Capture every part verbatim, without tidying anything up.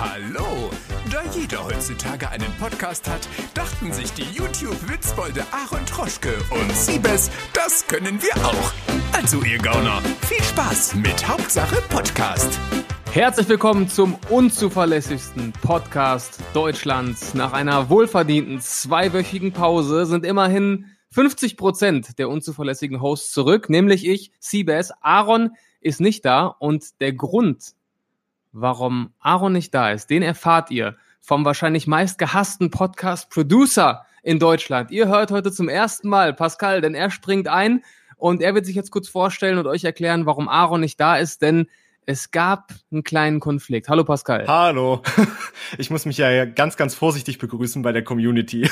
Hallo! Da jeder heutzutage einen Podcast hat, dachten sich die YouTube-Witzbolde Aaron Troschke und Siebes, das können wir auch. Also ihr Gauner, viel Spaß mit Hauptsache Podcast. Herzlich willkommen zum unzuverlässigsten Podcast Deutschlands. Nach einer wohlverdienten zweiwöchigen Pause sind immerhin fünfzig Prozent der unzuverlässigen Hosts zurück, nämlich ich, Siebes. Aaron ist nicht da und der Grund, warum Aaron nicht da ist, den erfahrt ihr vom wahrscheinlich meist gehassten Podcast-Producer in Deutschland. Ihr hört heute zum ersten Mal Pascal, denn er springt ein und er wird sich jetzt kurz vorstellen und euch erklären, warum Aaron nicht da ist, denn es gab einen kleinen Konflikt. Hallo Pascal. Hallo. Ich muss mich ja ganz, ganz vorsichtig begrüßen bei der Community.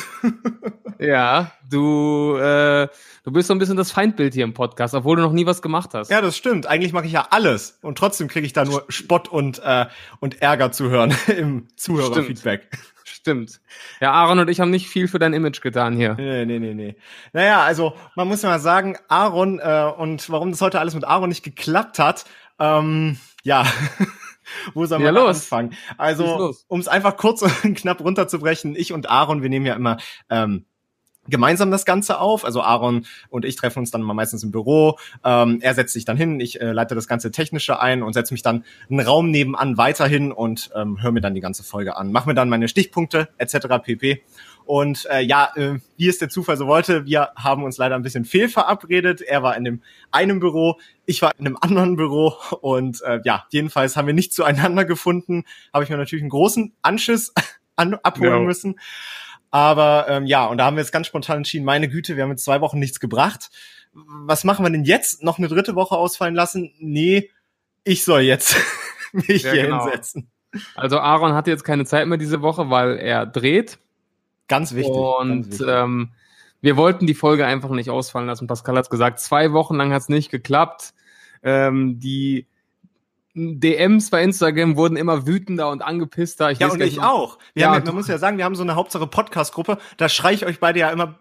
Ja, du äh, du bist so ein bisschen das Feindbild hier im Podcast, obwohl du noch nie was gemacht hast. Ja, das stimmt. Eigentlich mache ich ja alles und trotzdem kriege ich da nur Spott und äh, und Ärger zu hören im Zuhörerfeedback. Stimmt. Stimmt. Ja, Aaron und ich haben nicht viel für dein Image getan hier. Nee, nee, nee, nee. Naja, also man muss ja mal sagen, Aaron äh, und warum das heute alles mit Aaron nicht geklappt hat, ähm, ja, wo soll man ja anfangen? Also, um es einfach kurz und knapp runterzubrechen, ich und Aaron, wir nehmen ja immer ähm, gemeinsam das Ganze auf. Also Aaron und ich treffen uns dann mal meistens im Büro. Ähm, er setzt sich dann hin, ich äh, leite das ganze Technische ein und setze mich dann einen Raum nebenan weiterhin und ähm, höre mir dann die ganze Folge an. Mache mir dann meine Stichpunkte et cetera pp. Und äh, ja, äh, wie es der Zufall so wollte, wir haben uns leider ein bisschen fehlverabredet. Er war in dem einen Büro, ich war in einem anderen Büro und äh, ja, jedenfalls haben wir nicht zueinander gefunden. Habe ich mir natürlich einen großen Anschiss an, abholen no. müssen. Aber ähm, ja, und da haben wir jetzt ganz spontan entschieden, meine Güte, wir haben jetzt zwei Wochen nichts gebracht. Was machen wir denn jetzt? Noch eine dritte Woche ausfallen lassen? Nee, ich soll jetzt mich ja, hier genau. hinsetzen. Also Aaron hatte jetzt keine Zeit mehr diese Woche, weil er dreht. Ganz wichtig. Und ganz wichtig. Ähm, wir wollten die Folge einfach nicht ausfallen lassen. Pascal hat es gesagt, zwei Wochen lang hat es nicht geklappt. Ähm, die D Ms bei Instagram wurden immer wütender und angepisster. Ich ja, und ich auch. Wir ja, haben, man muss ja sagen, wir haben so eine Hauptsache-Podcast-Gruppe, da schreie ich euch beide ja immer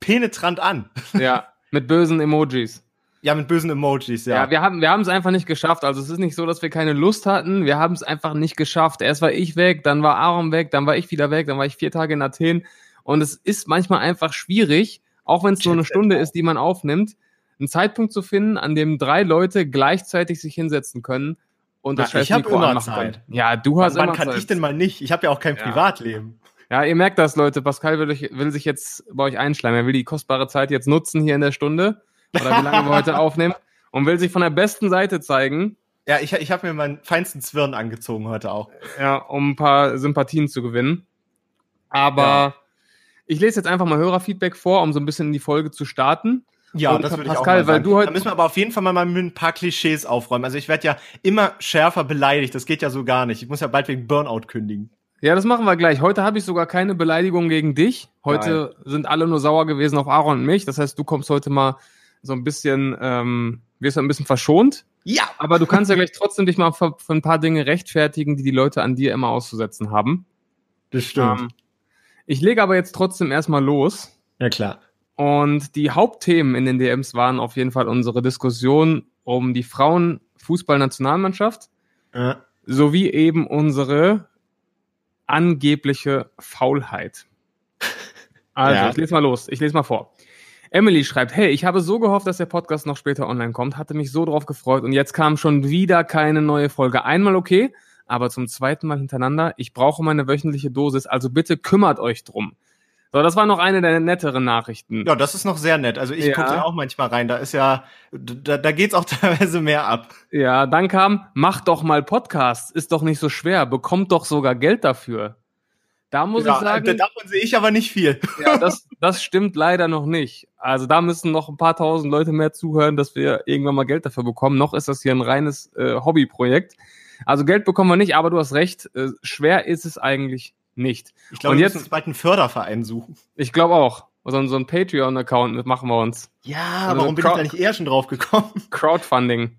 penetrant an. Ja, mit bösen Emojis. Ja, mit bösen Emojis, ja. Ja, wir haben wir haben es einfach nicht geschafft. Also es ist nicht so, dass wir keine Lust hatten. Wir haben es einfach nicht geschafft. Erst war ich weg, dann war Aaron weg, dann war ich wieder weg, dann war ich vier Tage in Athen. Und es ist manchmal einfach schwierig, auch wenn es nur eine Stunde ist, die man aufnimmt, einen Zeitpunkt zu finden, an dem drei Leute gleichzeitig sich hinsetzen können und das Scheiß Mikro anmachen können. Ja, du hast immer Zeit. Wann kann ich denn mal nicht? Ich habe ja auch kein Privatleben. Ja, ihr merkt das, Leute. Pascal will, euch, will sich jetzt bei euch einschleimen. Er will die kostbare Zeit jetzt nutzen hier in der Stunde. Oder wie lange wir heute aufnehmen und will sich von der besten Seite zeigen. Ja, ich, ich habe mir meinen feinsten Zwirn angezogen heute auch. Ja, um ein paar Sympathien zu gewinnen. Aber ja. Ich lese jetzt einfach mal Hörerfeedback vor, um so ein bisschen in die Folge zu starten. Ja, und das würde ich Pascal, auch mal sagen. Weil du heute da müssen wir aber auf jeden Fall mal mit ein paar Klischees aufräumen. Also ich werde ja immer schärfer beleidigt, das geht ja so gar nicht. Ich muss ja bald wegen Burnout kündigen. Ja, das machen wir gleich. Heute habe ich sogar keine Beleidigung gegen dich. Heute Nein. sind alle nur sauer gewesen auf Aaron und mich. Das heißt, du kommst heute mal so ein bisschen, ähm, wirst du ein bisschen verschont. Ja. Aber du kannst ja gleich trotzdem dich mal für, für ein paar Dinge rechtfertigen, die die Leute an dir immer auszusetzen haben. Das stimmt. Ähm, ich lege aber jetzt trotzdem erstmal los. Ja, klar. Und die Hauptthemen in den D Ms waren auf jeden Fall unsere Diskussion um die Frauenfußballnationalmannschaft ja. sowie eben unsere angebliche Faulheit. Also, ja. ich lese mal los. Ich lese mal vor. Emily schreibt, hey, ich habe so gehofft, dass der Podcast noch später online kommt, hatte mich so drauf gefreut und jetzt kam schon wieder keine neue Folge. Einmal okay, aber zum zweiten Mal hintereinander. Ich brauche meine wöchentliche Dosis, also bitte kümmert euch drum. So, das war noch eine der netteren Nachrichten. Ja, das ist noch sehr nett. Also ich ja. gucke ja auch manchmal rein, da ist ja, da, da geht's auch teilweise mehr ab. Ja, dann kam, macht doch mal Podcasts, ist doch nicht so schwer, bekommt doch sogar Geld dafür. Da muss ja, ich sagen, davon sehe ich aber nicht viel. Ja, das, das stimmt leider noch nicht. Also da müssen noch ein paar tausend Leute mehr zuhören, dass wir irgendwann mal Geld dafür bekommen. Noch ist das hier ein reines äh, Hobbyprojekt. Also Geld bekommen wir nicht, aber du hast recht, äh, schwer ist es eigentlich nicht. Ich glaube, wir jetzt, müssen uns bald einen Förderverein suchen. Ich glaube auch. So, so einen Patreon-Account machen wir uns. Ja, also warum bin Crowd- ich da nicht eher schon drauf gekommen? Crowdfunding.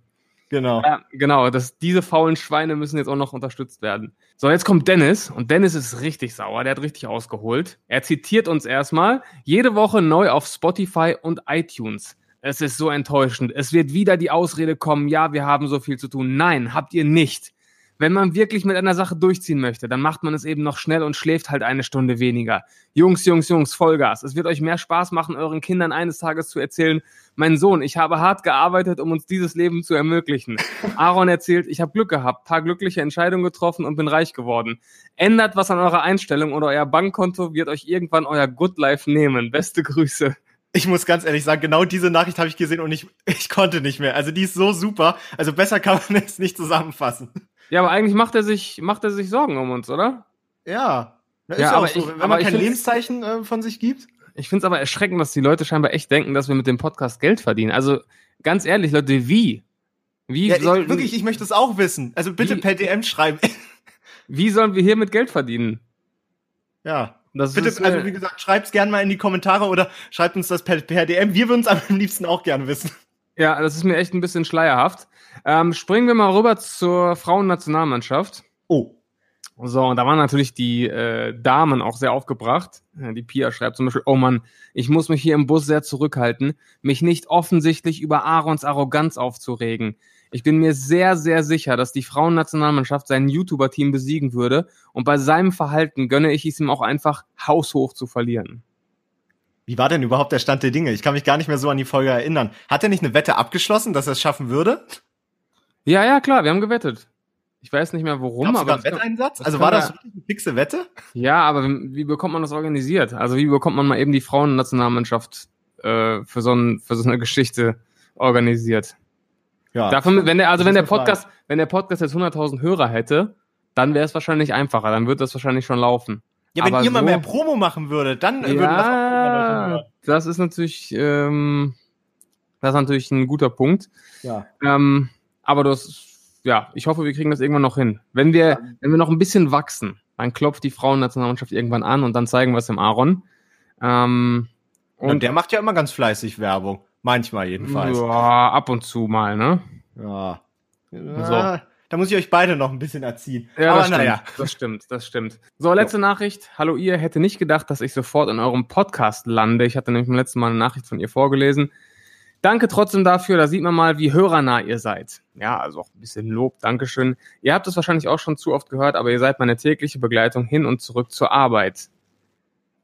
Genau. Ja, genau, dass diese faulen Schweine müssen jetzt auch noch unterstützt werden. So, jetzt kommt Dennis und Dennis ist richtig sauer, der hat richtig ausgeholt. Er zitiert uns erstmal, jede Woche neu auf Spotify und iTunes. Es ist so enttäuschend, es wird wieder die Ausrede kommen, ja, wir haben so viel zu tun. Nein, habt ihr nicht. Wenn man wirklich mit einer Sache durchziehen möchte, dann macht man es eben noch schnell und schläft halt eine Stunde weniger. Jungs, Jungs, Jungs, Vollgas. Es wird euch mehr Spaß machen, euren Kindern eines Tages zu erzählen, mein Sohn, ich habe hart gearbeitet, um uns dieses Leben zu ermöglichen. Aaron erzählt, ich habe Glück gehabt, paar glückliche Entscheidungen getroffen und bin reich geworden. Ändert was an eurer Einstellung oder euer Bankkonto wird euch irgendwann euer Good Life nehmen. Beste Grüße. Ich muss ganz ehrlich sagen, genau diese Nachricht habe ich gesehen und ich, ich konnte nicht mehr. Also die ist so super. Also besser kann man es nicht zusammenfassen. Ja, aber eigentlich macht er sich, macht er sich Sorgen um uns, oder? Ja. Das ja, ist auch so, ich, wenn man kein Lebenszeichen äh, von sich gibt. Ich finde es aber erschreckend, dass die Leute scheinbar echt denken, dass wir mit dem Podcast Geld verdienen. Also ganz ehrlich, Leute, wie? Wie ja, sollen, ich, wirklich, ich möchte es auch wissen. Also bitte wie, per D M schreiben. Wie sollen wir hiermit Geld verdienen? Ja. Das bitte, ist, also wie gesagt, schreibt's gerne mal in die Kommentare oder schreibt uns das per, per D M. Wir würden es am liebsten auch gerne wissen. Ja, das ist mir echt ein bisschen schleierhaft. Ähm, springen wir mal rüber zur Frauennationalmannschaft. Oh. So, und da waren natürlich die äh, Damen auch sehr aufgebracht. Ja, die Pia schreibt zum Beispiel, oh Mann, ich muss mich hier im Bus sehr zurückhalten, mich nicht offensichtlich über Aarons Arroganz aufzuregen. Ich bin mir sehr, sehr sicher, dass die Frauennationalmannschaft sein YouTuber-Team besiegen würde und bei seinem Verhalten gönne ich es ihm auch einfach, haushoch zu verlieren. Wie war denn überhaupt der Stand der Dinge? Ich kann mich gar nicht mehr so an die Folge erinnern. Hat er nicht eine Wette abgeschlossen, dass er es schaffen würde? Ja, ja, klar, wir haben gewettet. Ich weiß nicht mehr, worum. Gab's aber einen Wetteinsatz? Also war das wirklich eine fixe Wette? Ja, aber wie bekommt man das organisiert? Also wie bekommt man mal eben die Frauennationalmannschaft äh, für, so ein, für so eine Geschichte organisiert? Ja. Davon, wenn der, also wenn der Podcast, wenn der Podcast jetzt hunderttausend Hörer hätte, dann wäre es wahrscheinlich einfacher, dann würde das wahrscheinlich schon laufen. Ja, wenn aber ihr so mal mehr Promo machen würdet, dann ja, würden das auch mehr Leute hören. Das ist natürlich, ähm, das ist natürlich ein guter Punkt. Ja. Ähm, aber das, ja, ich hoffe, wir kriegen das irgendwann noch hin. Wenn wir, ja. wenn wir noch ein bisschen wachsen, dann klopft die Frauennationalmannschaft irgendwann an und dann zeigen wir es dem Aaron. Ähm, und ja, der macht ja immer ganz fleißig Werbung. Manchmal jedenfalls. Ja, ab und zu mal, ne? Ja. So. Da muss ich euch beide noch ein bisschen erziehen. Ja, aber das stimmt, naja. das stimmt, das stimmt. So, letzte so. Nachricht. Hallo ihr, hätte nicht gedacht, dass ich sofort in eurem Podcast lande. Ich hatte nämlich beim letzten Mal eine Nachricht von ihr vorgelesen. Danke trotzdem dafür, da sieht man mal, wie hörernah ihr seid. Ja, also auch ein bisschen Lob, Dankeschön. Ihr habt es wahrscheinlich auch schon zu oft gehört, aber ihr seid meine tägliche Begleitung hin und zurück zur Arbeit.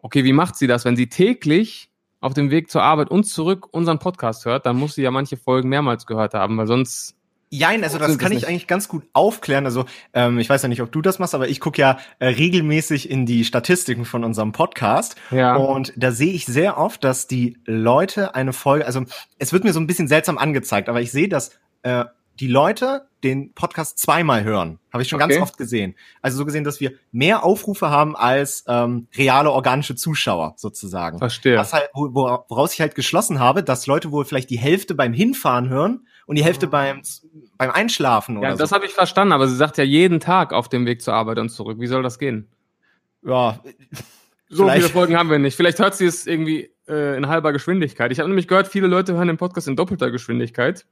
Okay, wie macht sie das, wenn sie täglich auf dem Weg zur Arbeit und zurück unseren Podcast hört, dann muss sie ja manche Folgen mehrmals gehört haben, weil sonst... Jein, also das kann ich eigentlich ganz gut aufklären. Also ähm, ich weiß ja nicht, ob du das machst, aber ich gucke ja äh, regelmäßig in die Statistiken von unserem Podcast. Ja. Und da sehe ich sehr oft, dass die Leute eine Folge... Also es wird mir so ein bisschen seltsam angezeigt, aber ich sehe, dass äh, die Leute den Podcast zweimal hören. Habe ich schon okay. ganz oft gesehen. Also so gesehen, dass wir mehr Aufrufe haben als ähm, reale organische Zuschauer sozusagen. Verstehe. Was halt, woraus ich halt geschlossen habe, dass Leute wohl vielleicht die Hälfte beim Hinfahren hören und die Hälfte oh. beim beim Einschlafen oder ja, so. Ja, das habe ich verstanden, aber sie sagt ja jeden Tag auf dem Weg zur Arbeit und zurück. Wie soll das gehen? Ja, so viele Folgen haben wir nicht. Vielleicht hört sie es irgendwie äh, in halber Geschwindigkeit. Ich habe nämlich gehört, viele Leute hören den Podcast in doppelter Geschwindigkeit.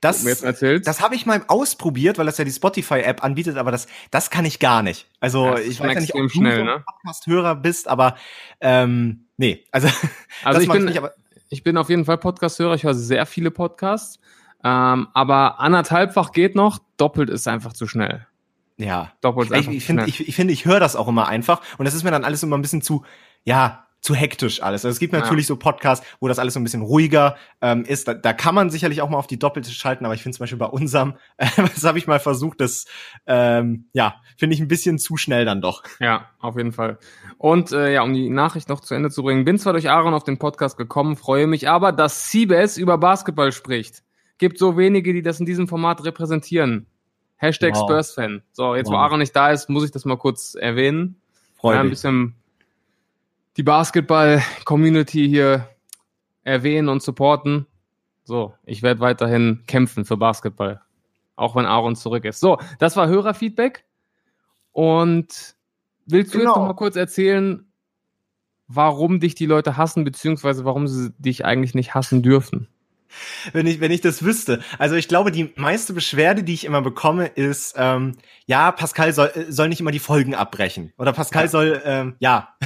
Das, das habe ich mal ausprobiert, weil das ja die Spotify-App anbietet, aber das das kann ich gar nicht. Also ja, ich weiß ja nicht, ob du schnell, so ein ne? Podcast-Hörer bist, aber ähm, nee. Also, also das ich, bin, ich, nicht, aber ich bin auf jeden Fall Podcast-Hörer, ich höre sehr viele Podcasts, ähm, aber anderthalbfach geht noch, doppelt ist einfach zu schnell. Ja, doppelt ist ich, ich finde, ich, ich, find, ich höre das auch immer einfach und das ist mir dann alles immer ein bisschen zu, ja, zu hektisch alles. Also es gibt natürlich ja. so Podcasts, wo das alles so ein bisschen ruhiger ähm, ist. Da, da kann man sicherlich auch mal auf die Doppelte schalten, aber ich finde zum Beispiel bei unserem, äh, das habe ich mal versucht, das ähm, ja, finde ich ein bisschen zu schnell dann doch. Ja, auf jeden Fall. Und äh, ja, um die Nachricht noch zu Ende zu bringen, bin zwar durch Aaron auf den Podcast gekommen, freue mich aber, dass Siebes über Basketball spricht. Gibt so wenige, die das in diesem Format repräsentieren. Hashtag wow. Spurs-Fan. So, jetzt wow. wo Aaron nicht da ist, muss ich das mal kurz erwähnen. Freue mich. Ja, ein bisschen die Basketball-Community hier erwähnen und supporten. So, ich werde weiterhin kämpfen für Basketball, auch wenn Aaron zurück ist. So, das war Hörerfeedback. Und willst du genau. jetzt noch mal kurz erzählen, warum dich die Leute hassen, beziehungsweise warum sie dich eigentlich nicht hassen dürfen? Wenn ich, wenn ich das wüsste. Also ich glaube, die meiste Beschwerde, die ich immer bekomme, ist, ähm, ja, Pascal soll, soll nicht immer die Folgen abbrechen. Oder Pascal ja. soll, ähm, ja.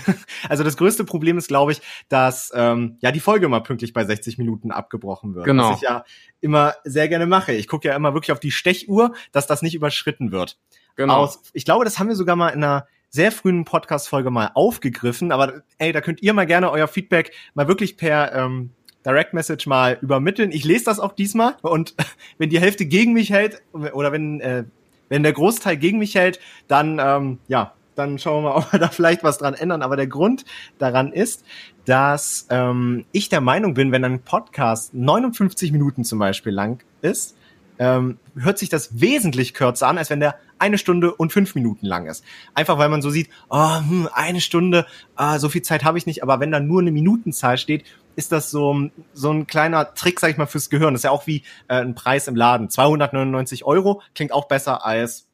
Also das größte Problem ist, glaube ich, dass ähm, ja die Folge immer pünktlich bei sechzig Minuten abgebrochen wird. Genau. Was ich ja immer sehr gerne mache. Ich gucke ja immer wirklich auf die Stechuhr, dass das nicht überschritten wird. Genau. Aus, ich glaube, das haben wir sogar mal in einer sehr frühen Podcast-Folge mal aufgegriffen, aber ey, da könnt ihr mal gerne euer Feedback mal wirklich per ähm, Direct Message mal übermitteln. Ich lese das auch diesmal und wenn die Hälfte gegen mich hält oder wenn äh, wenn der Großteil gegen mich hält, dann ähm, ja, dann schauen wir mal, ob wir da vielleicht was dran ändern. Aber der Grund daran ist, dass ähm, ich der Meinung bin, wenn ein Podcast neunundfünfzig Minuten zum Beispiel lang ist, ähm, hört sich das wesentlich kürzer an, als wenn der eine Stunde und fünf Minuten lang ist. Einfach, weil man so sieht, oh, hm, eine Stunde, ah, so viel Zeit habe ich nicht. Aber wenn da nur eine Minutenzahl steht, ist das so, so ein kleiner Trick, sag ich mal, fürs Gehirn. Das ist ja auch wie äh, ein Preis im Laden. zweihundertneunundneunzig Euro klingt auch besser als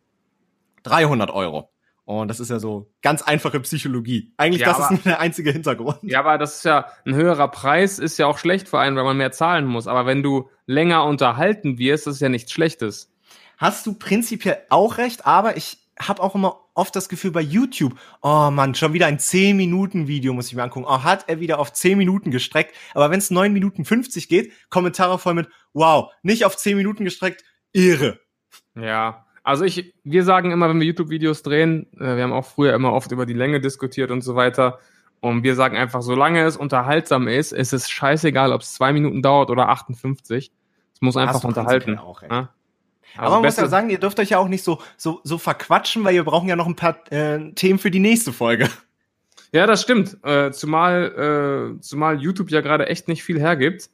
dreihundert Euro. Und das ist ja so ganz einfache Psychologie. Eigentlich, ja, das aber, ist nur der einzige Hintergrund. Ja, aber das ist ja, ein höherer Preis ist ja auch schlecht für einen, weil man mehr zahlen muss. Aber wenn du länger unterhalten wirst, das ist ja nichts Schlechtes. Hast du prinzipiell auch recht, aber ich habe auch immer oft das Gefühl bei YouTube, oh Mann, schon wieder ein zehn Minuten Video muss ich mir angucken. Oh, hat er wieder auf zehn Minuten gestreckt. Aber wenn es neun Minuten fünfzig geht, Kommentare voll mit, wow, nicht auf zehn Minuten gestreckt, irre. Ja, also ich, wir sagen immer, wenn wir YouTube-Videos drehen, wir haben auch früher immer oft über die Länge diskutiert und so weiter. Und wir sagen einfach, solange es unterhaltsam ist, ist es scheißegal, ob es zwei Minuten dauert oder achtundfünfzig. Es muss einfach unterhalten. Auch recht. Ja? Also aber man muss ja sagen, ihr dürft euch ja auch nicht so, so, so verquatschen, weil wir brauchen ja noch ein paar äh, Themen für die nächste Folge. Ja, das stimmt. Äh, zumal, äh, zumal YouTube ja gerade echt nicht viel hergibt.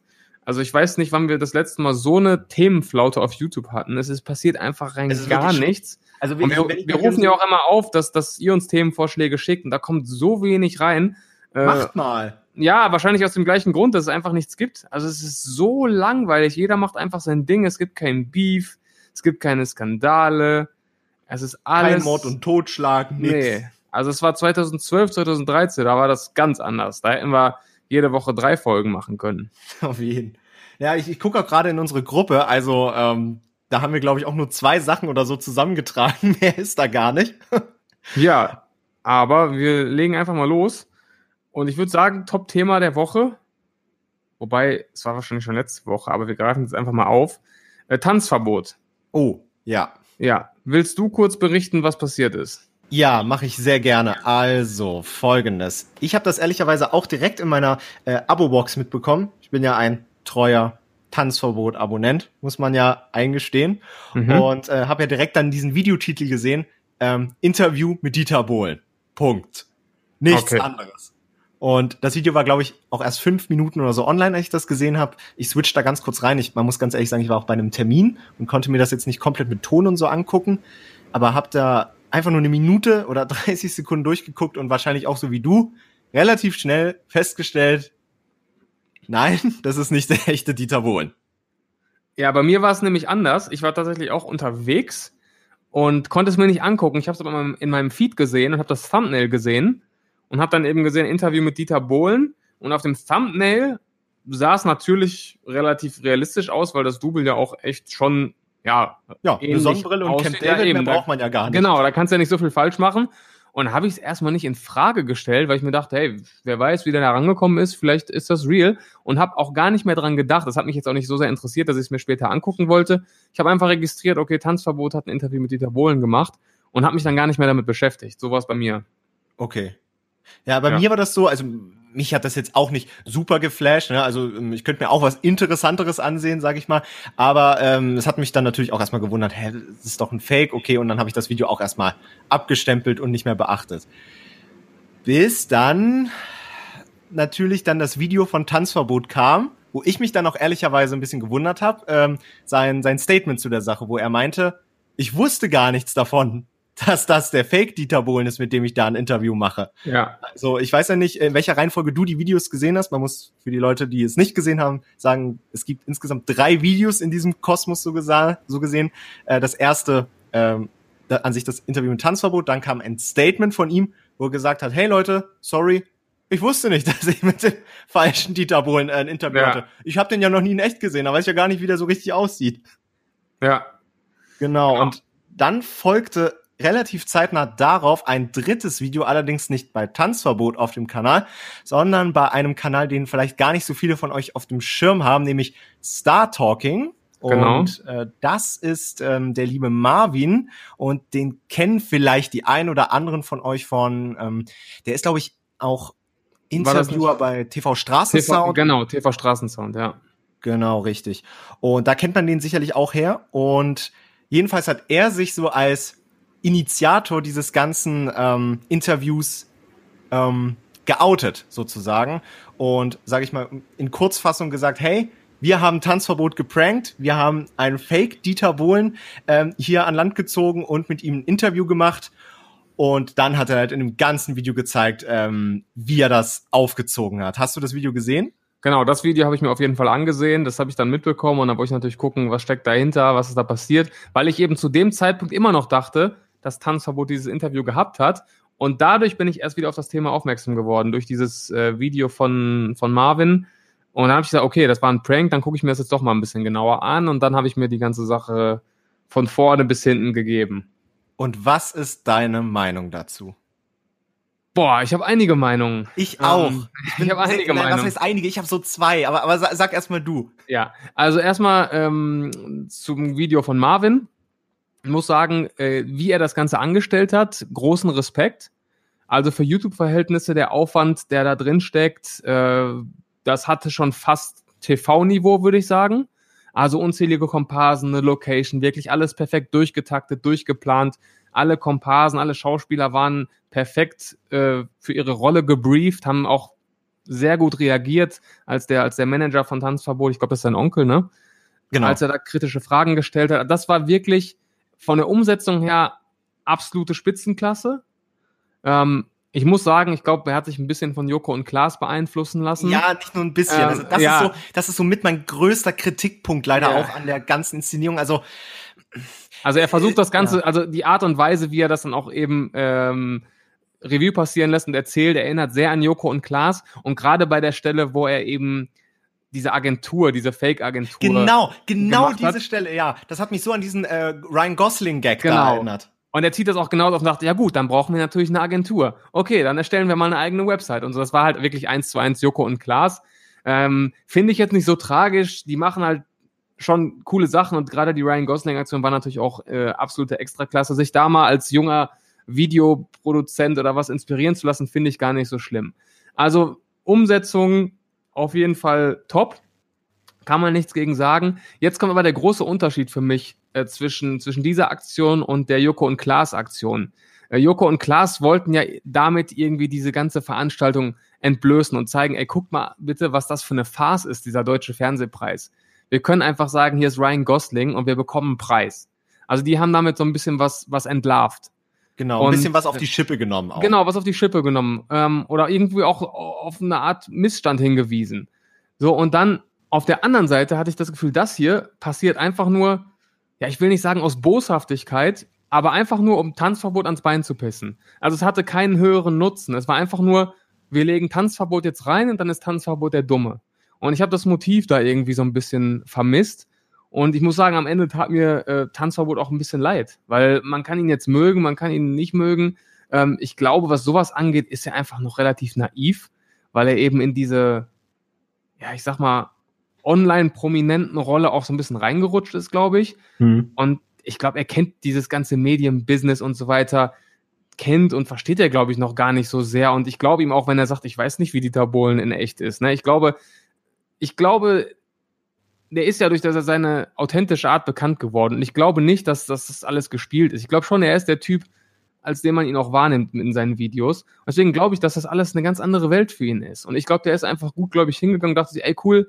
Also ich weiß nicht, wann wir das letzte Mal so eine Themenflaute auf YouTube hatten. Es ist passiert einfach rein gar nichts. Also wir, wir, wir rufen ja auch immer auf, dass, dass ihr uns Themenvorschläge schickt und da kommt so wenig rein. Äh, macht mal. Ja, wahrscheinlich aus dem gleichen Grund, dass es einfach nichts gibt. Also es ist so langweilig. Jeder macht einfach sein Ding. Es gibt kein Beef. Es gibt keine Skandale, es ist alles... Kein Mord und Totschlag, nichts. Nee, also es war zweitausendzwölf, zweitausenddreizehn, da war das ganz anders. Da hätten wir jede Woche drei Folgen machen können. Auf jeden Fall. Ja, ich, ich gucke auch gerade in unsere Gruppe, also ähm, da haben wir, glaube ich, auch nur zwei Sachen oder so zusammengetragen. Mehr ist da gar nicht. Ja, aber wir legen einfach mal los. Und ich würde sagen, Top-Thema der Woche, wobei, es war wahrscheinlich schon letzte Woche, aber wir greifen jetzt einfach mal auf, äh, Tanzverbot. Oh, ja. Ja, willst du kurz berichten, was passiert ist? Ja, mache ich sehr gerne. Also, Folgendes. Ich habe das ehrlicherweise auch direkt in meiner äh, Abo-Box mitbekommen. Ich bin ja ein treuer Tanzverbot-Abonnent, muss man ja eingestehen. Mhm. Und äh, habe ja direkt dann diesen Videotitel gesehen, ähm, Interview mit Dieter Bohlen. Punkt. Nichts okay. anderes. Und das Video war, glaube ich, auch erst fünf Minuten oder so online, als ich das gesehen habe. Ich switch da ganz kurz rein. Ich, man muss ganz ehrlich sagen, ich war auch bei einem Termin und konnte mir das jetzt nicht komplett mit Ton und so angucken. Aber habe da einfach nur eine Minute oder dreißig Sekunden durchgeguckt und wahrscheinlich auch so wie du relativ schnell festgestellt, nein, das ist nicht der echte Dieter Bohlen. Ja, bei mir war es nämlich anders. Ich war tatsächlich auch unterwegs und konnte es mir nicht angucken. Ich habe es aber in meinem Feed gesehen und habe das Thumbnail gesehen. Und habe dann eben gesehen, Interview mit Dieter Bohlen. Und auf dem Thumbnail sah es natürlich relativ realistisch aus, weil das Double ja auch echt schon, ja, ja eine Sonnenbrille und Camp David mehr braucht man ja gar nicht. Genau, da kannst du ja nicht so viel falsch machen. Und habe ich es erstmal nicht in Frage gestellt, weil ich mir dachte, hey, wer weiß, wie der da rangekommen ist, vielleicht ist das real. Und habe auch gar nicht mehr dran gedacht. Das hat mich jetzt auch nicht so sehr interessiert, dass ich es mir später angucken wollte. Ich habe einfach registriert, okay, Tanzverbot hat ein Interview mit Dieter Bohlen gemacht und habe mich dann gar nicht mehr damit beschäftigt. So war es bei mir. Okay. Ja, bei ja. mir war das so, also mich hat das jetzt auch nicht super geflasht, ne? Also ich könnte mir auch was Interessanteres ansehen, sage ich mal, aber ähm, es hat mich dann natürlich auch erstmal gewundert, hä, das ist doch ein Fake, okay, und dann habe ich das Video auch erstmal abgestempelt und nicht mehr beachtet. Bis dann natürlich dann das Video von Tanzverbot kam, wo ich mich dann auch ehrlicherweise ein bisschen gewundert habe, ähm, sein, sein Statement zu der Sache, wo er meinte, ich wusste gar nichts davon, dass das der Fake-Dieter Bohlen ist, mit dem ich da ein Interview mache. Ja. Also ich weiß ja nicht, in welcher Reihenfolge du die Videos gesehen hast. Man muss für die Leute, die es nicht gesehen haben, sagen, es gibt insgesamt drei Videos in diesem Kosmos so, gesa- so gesehen. Äh, das erste, ähm, da, an sich das Interview mit Tanzverbot, dann kam ein Statement von ihm, wo er gesagt hat, hey Leute, sorry, ich wusste nicht, dass ich mit dem falschen Dieter Bohlen äh, ein Interview ja. hatte. Ich habe den ja noch nie in echt gesehen, da weiß ich ja gar nicht, wie der so richtig aussieht. Ja. Genau, ja. Und dann folgte relativ zeitnah darauf ein drittes Video, allerdings nicht bei Tanzverbot auf dem Kanal, sondern bei einem Kanal, den vielleicht gar nicht so viele von euch auf dem Schirm haben, nämlich Star Talking. Genau. Und äh, das ist ähm, der liebe Marvin, und den kennen vielleicht die ein oder anderen von euch von, ähm, der ist, glaube ich, auch Interviewer bei T V Straßensound. T V, genau, T V Straßensound, ja. Genau, richtig. Und da kennt man den sicherlich auch her. Und jedenfalls hat er sich so als Initiator dieses ganzen ähm, Interviews ähm, geoutet, sozusagen. Und, sage ich mal, in Kurzfassung gesagt, hey, wir haben Tanzverbot geprankt, wir haben einen Fake Dieter Bohlen ähm, hier an Land gezogen und mit ihm ein Interview gemacht. Und dann hat er halt in dem ganzen Video gezeigt, ähm, wie er das aufgezogen hat. Hast du das Video gesehen? Genau, das Video habe ich mir auf jeden Fall angesehen, das habe ich dann mitbekommen, und dann wollte ich natürlich gucken, was steckt dahinter, was ist da passiert, weil ich eben zu dem Zeitpunkt immer noch dachte, dass Tanzverbot dieses Interview gehabt hat, und dadurch bin ich erst wieder auf das Thema aufmerksam geworden, durch dieses äh, Video von, von Marvin, und dann habe ich gesagt, okay, das war ein Prank, dann gucke ich mir das jetzt doch mal ein bisschen genauer an, und dann habe ich mir die ganze Sache von vorne bis hinten gegeben. Und was ist deine Meinung dazu? Boah, ich habe einige Meinungen. Ich auch. Ähm, ich bin, ich habe einige nein, Meinungen. Was heißt einige? Ich habe so zwei, aber, aber sag, sag erstmal du. Ja, also erstmal ähm, zum Video von Marvin. Ich muss sagen, äh, wie er das Ganze angestellt hat, großen Respekt. Also für YouTube-Verhältnisse, der Aufwand, der da drin steckt, äh, das hatte schon fast T V-Niveau, würde ich sagen. Also unzählige Komparsen, eine Location, wirklich alles perfekt durchgetaktet, durchgeplant. Alle Komparsen, alle Schauspieler waren perfekt äh, für ihre Rolle gebrieft, haben auch sehr gut reagiert, als der als der Manager von Tanzverbot, ich glaube, das ist sein Onkel, ne? Genau. Als er da kritische Fragen gestellt hat. Das war wirklich von der Umsetzung her absolute Spitzenklasse. Ähm, ich muss sagen, ich glaube, er hat sich ein bisschen von Joko und Klaas beeinflussen lassen. Ja, nicht nur ein bisschen. Ähm, also das, ja. ist so, das ist so mit mein größter Kritikpunkt leider ja. auch an der ganzen Inszenierung. Also Also er versucht das Ganze, ja. also die Art und Weise, wie er das dann auch eben ähm, Revue passieren lässt und erzählt, erinnert sehr an Joko und Klaas. Und gerade bei der Stelle, wo er eben diese Agentur, diese Fake-Agentur Genau, genau diese hat, Stelle, ja. Das hat mich so an diesen äh, Ryan Gosling-Gag genau. da erinnert. Und er zieht das auch genauso auf und sagt, ja gut, dann brauchen wir natürlich eine Agentur. Okay, dann erstellen wir mal eine eigene Website. Und so, das war halt wirklich eins zu eins Joko und Klaas. Ähm, finde ich jetzt nicht so tragisch. Die machen halt schon coole Sachen, und gerade die Ryan Gosling-Aktion war natürlich auch äh, absolute Extraklasse. Sich da mal als junger Videoproduzent oder was inspirieren zu lassen, finde ich gar nicht so schlimm. Also Umsetzung auf jeden Fall top, kann man nichts gegen sagen. Jetzt kommt aber der große Unterschied für mich äh, zwischen, zwischen dieser Aktion und der Joko und Klaas-Aktion. Äh, Joko und Klaas wollten ja damit irgendwie diese ganze Veranstaltung entblößen und zeigen, ey, guck mal bitte, was das für eine Farce ist, dieser deutsche Fernsehpreis. Wir können einfach sagen, hier ist Ryan Gosling und wir bekommen einen Preis. Also die haben damit so ein bisschen was, was entlarvt. Genau, und ein bisschen was auf die Schippe genommen auch. Genau, was auf die Schippe genommen. Ähm, oder irgendwie auch auf eine Art Missstand hingewiesen. So, und dann auf der anderen Seite hatte ich das Gefühl, das hier passiert einfach nur, ja, ich will nicht sagen aus Boshaftigkeit, aber einfach nur, um Tanzverbot ans Bein zu pissen. Also es hatte keinen höheren Nutzen. Es war einfach nur, wir legen Tanzverbot jetzt rein und dann ist Tanzverbot der Dumme. Und ich habe das Motiv da irgendwie so ein bisschen vermisst. Und ich muss sagen, am Ende tat mir äh, Tanzverbot auch ein bisschen leid. Weil man kann ihn jetzt mögen, man kann ihn nicht mögen. Ähm, ich glaube, was sowas angeht, ist er einfach noch relativ naiv. Weil er eben in diese, ja, ich sag mal, online prominenten Rolle auch so ein bisschen reingerutscht ist, glaube ich. Mhm. Und ich glaube, er kennt dieses ganze Medienbusiness und so weiter, kennt und versteht er, glaube ich, noch gar nicht so sehr. Und ich glaube ihm auch, wenn er sagt, ich weiß nicht, wie Dieter Bohlen in echt ist. Ne? Ich glaube... Ich glaube, der ist ja durch seine authentische Art bekannt geworden. Und ich glaube nicht, dass, dass das alles gespielt ist. Ich glaube schon, er ist der Typ, als den man ihn auch wahrnimmt in seinen Videos. Deswegen glaube ich, dass das alles eine ganz andere Welt für ihn ist. Und ich glaube, der ist einfach gut, glaube ich, hingegangen und dachte sich, ey, cool,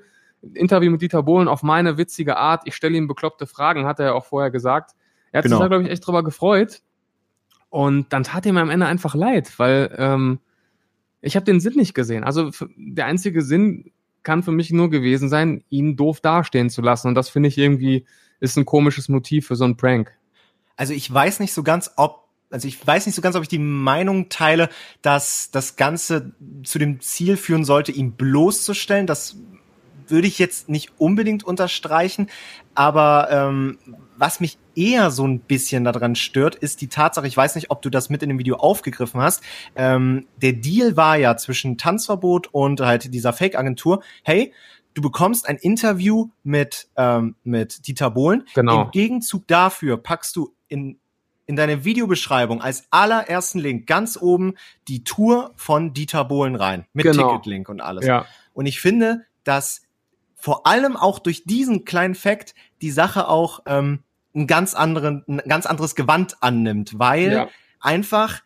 Interview mit Dieter Bohlen auf meine witzige Art. Ich stelle ihm bekloppte Fragen, hat er ja auch vorher gesagt. Er hat genau. sich da, glaube ich, echt drüber gefreut. Und dann tat ihm am Ende einfach leid, weil ähm, ich habe den Sinn nicht gesehen. Also der einzige Sinn kann für mich nur gewesen sein, ihn doof dastehen zu lassen. Und das finde ich irgendwie, ist ein komisches Motiv für so einen Prank. Also ich weiß nicht so ganz, ob, also ich weiß nicht so ganz, ob ich die Meinung teile, dass das Ganze zu dem Ziel führen sollte, ihn bloßzustellen. Das würde ich jetzt nicht unbedingt unterstreichen. Aber ähm, was mich eher so ein bisschen daran stört, ist die Tatsache, ich weiß nicht, ob du das mit in dem Video aufgegriffen hast, ähm, der Deal war ja zwischen Tanzverbot und halt dieser Fake-Agentur, hey, du bekommst ein Interview mit, ähm, mit Dieter Bohlen. Genau. Im Gegenzug dafür packst du in, in deine Videobeschreibung als allerersten Link ganz oben die Tour von Dieter Bohlen rein. Mit genau. Ticketlink und alles. Ja. Und ich finde, dass vor allem auch durch diesen kleinen Fact die Sache auch ähm, ein ganz anderen, ein ganz anderes Gewand annimmt, weil ja. einfach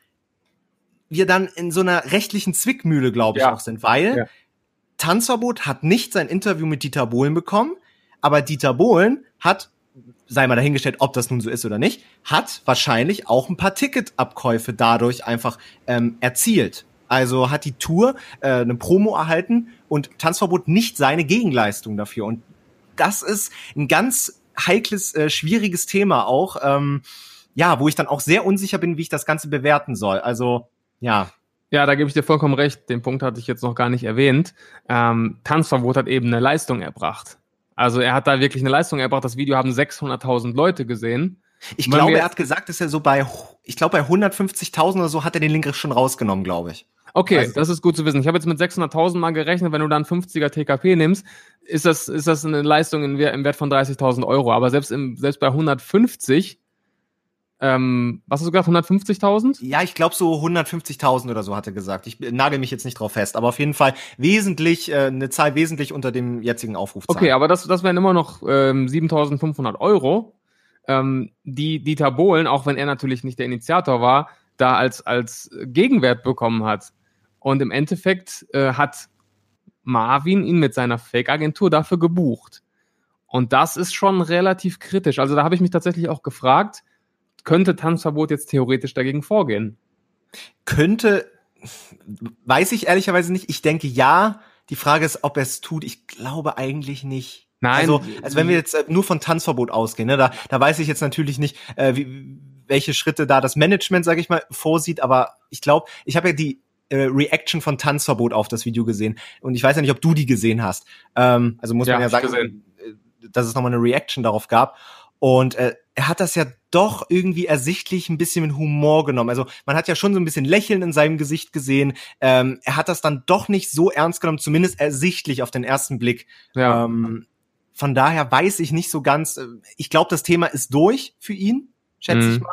wir dann in so einer rechtlichen Zwickmühle, glaube ich, ja. auch sind, weil ja. Tanzverbot hat nicht sein Interview mit Dieter Bohlen bekommen, aber Dieter Bohlen hat, sei mal dahingestellt, ob das nun so ist oder nicht, hat wahrscheinlich auch ein paar Ticketabkäufe dadurch einfach ähm, erzielt. Also hat die Tour äh, eine Promo erhalten und Tanzverbot nicht seine Gegenleistung dafür. Und das ist ein ganz heikles, äh, schwieriges Thema auch, ähm, ja, wo ich dann auch sehr unsicher bin, wie ich das Ganze bewerten soll. Also, ja. Ja, da gebe ich dir vollkommen recht. Den Punkt hatte ich jetzt noch gar nicht erwähnt. Ähm, Tanzverbot hat eben eine Leistung erbracht. Also er hat da wirklich eine Leistung erbracht. Das Video haben sechshunderttausend Leute gesehen. Ich glaube, er hat gesagt, dass er so bei, ich glaube, bei hundertfünfzigtausend oder so hat er den Link schon rausgenommen, glaube ich. Okay, also, das ist gut zu wissen. Ich habe jetzt mit sechshunderttausend mal gerechnet. Wenn du dann fünfziger T K P nimmst, ist das, ist das eine Leistung im Wert von dreißigtausend Euro. Aber selbst, im, selbst bei hundertfünfzig, ähm, was hast du gesagt, hundertfünfzigtausend? Ja, ich glaube so hundertfünfzigtausend oder so hat er gesagt. Ich nagel mich jetzt nicht drauf fest, aber auf jeden Fall wesentlich, äh, eine Zahl wesentlich unter dem jetzigen Aufrufzahl. Okay, aber das, das wären immer noch ähm, siebentausendfünfhundert Euro, ähm, die Dieter Bohlen, auch wenn er natürlich nicht der Initiator war, da als, als Gegenwert bekommen hat. Und im Endeffekt äh, hat Marvin ihn mit seiner Fake-Agentur dafür gebucht. Und das ist schon relativ kritisch. Also da habe ich mich tatsächlich auch gefragt, könnte Tanzverbot jetzt theoretisch dagegen vorgehen? Könnte, weiß ich ehrlicherweise nicht. Ich denke ja. Die Frage ist, ob er es tut. Ich glaube eigentlich nicht. Nein. Also, also wenn wir jetzt nur von Tanzverbot ausgehen, ne, da, da weiß ich jetzt natürlich nicht, äh, wie, welche Schritte da das Management, sage ich mal, vorsieht, aber ich glaube, ich habe ja die äh, Reaction von Tanzverbot auf das Video gesehen und ich weiß ja nicht, ob du die gesehen hast. Ähm, also muss ja, man ja sagen, gesehen. dass es nochmal eine Reaction darauf gab und äh, er hat das ja doch irgendwie ersichtlich ein bisschen mit Humor genommen. Also man hat ja schon so ein bisschen Lächeln in seinem Gesicht gesehen. Ähm, er hat das dann doch nicht so ernst genommen, zumindest ersichtlich auf den ersten Blick. Ja. Ähm, Von daher weiß ich nicht so ganz, ich glaube, das Thema ist durch für ihn, schätze mhm. ich mal.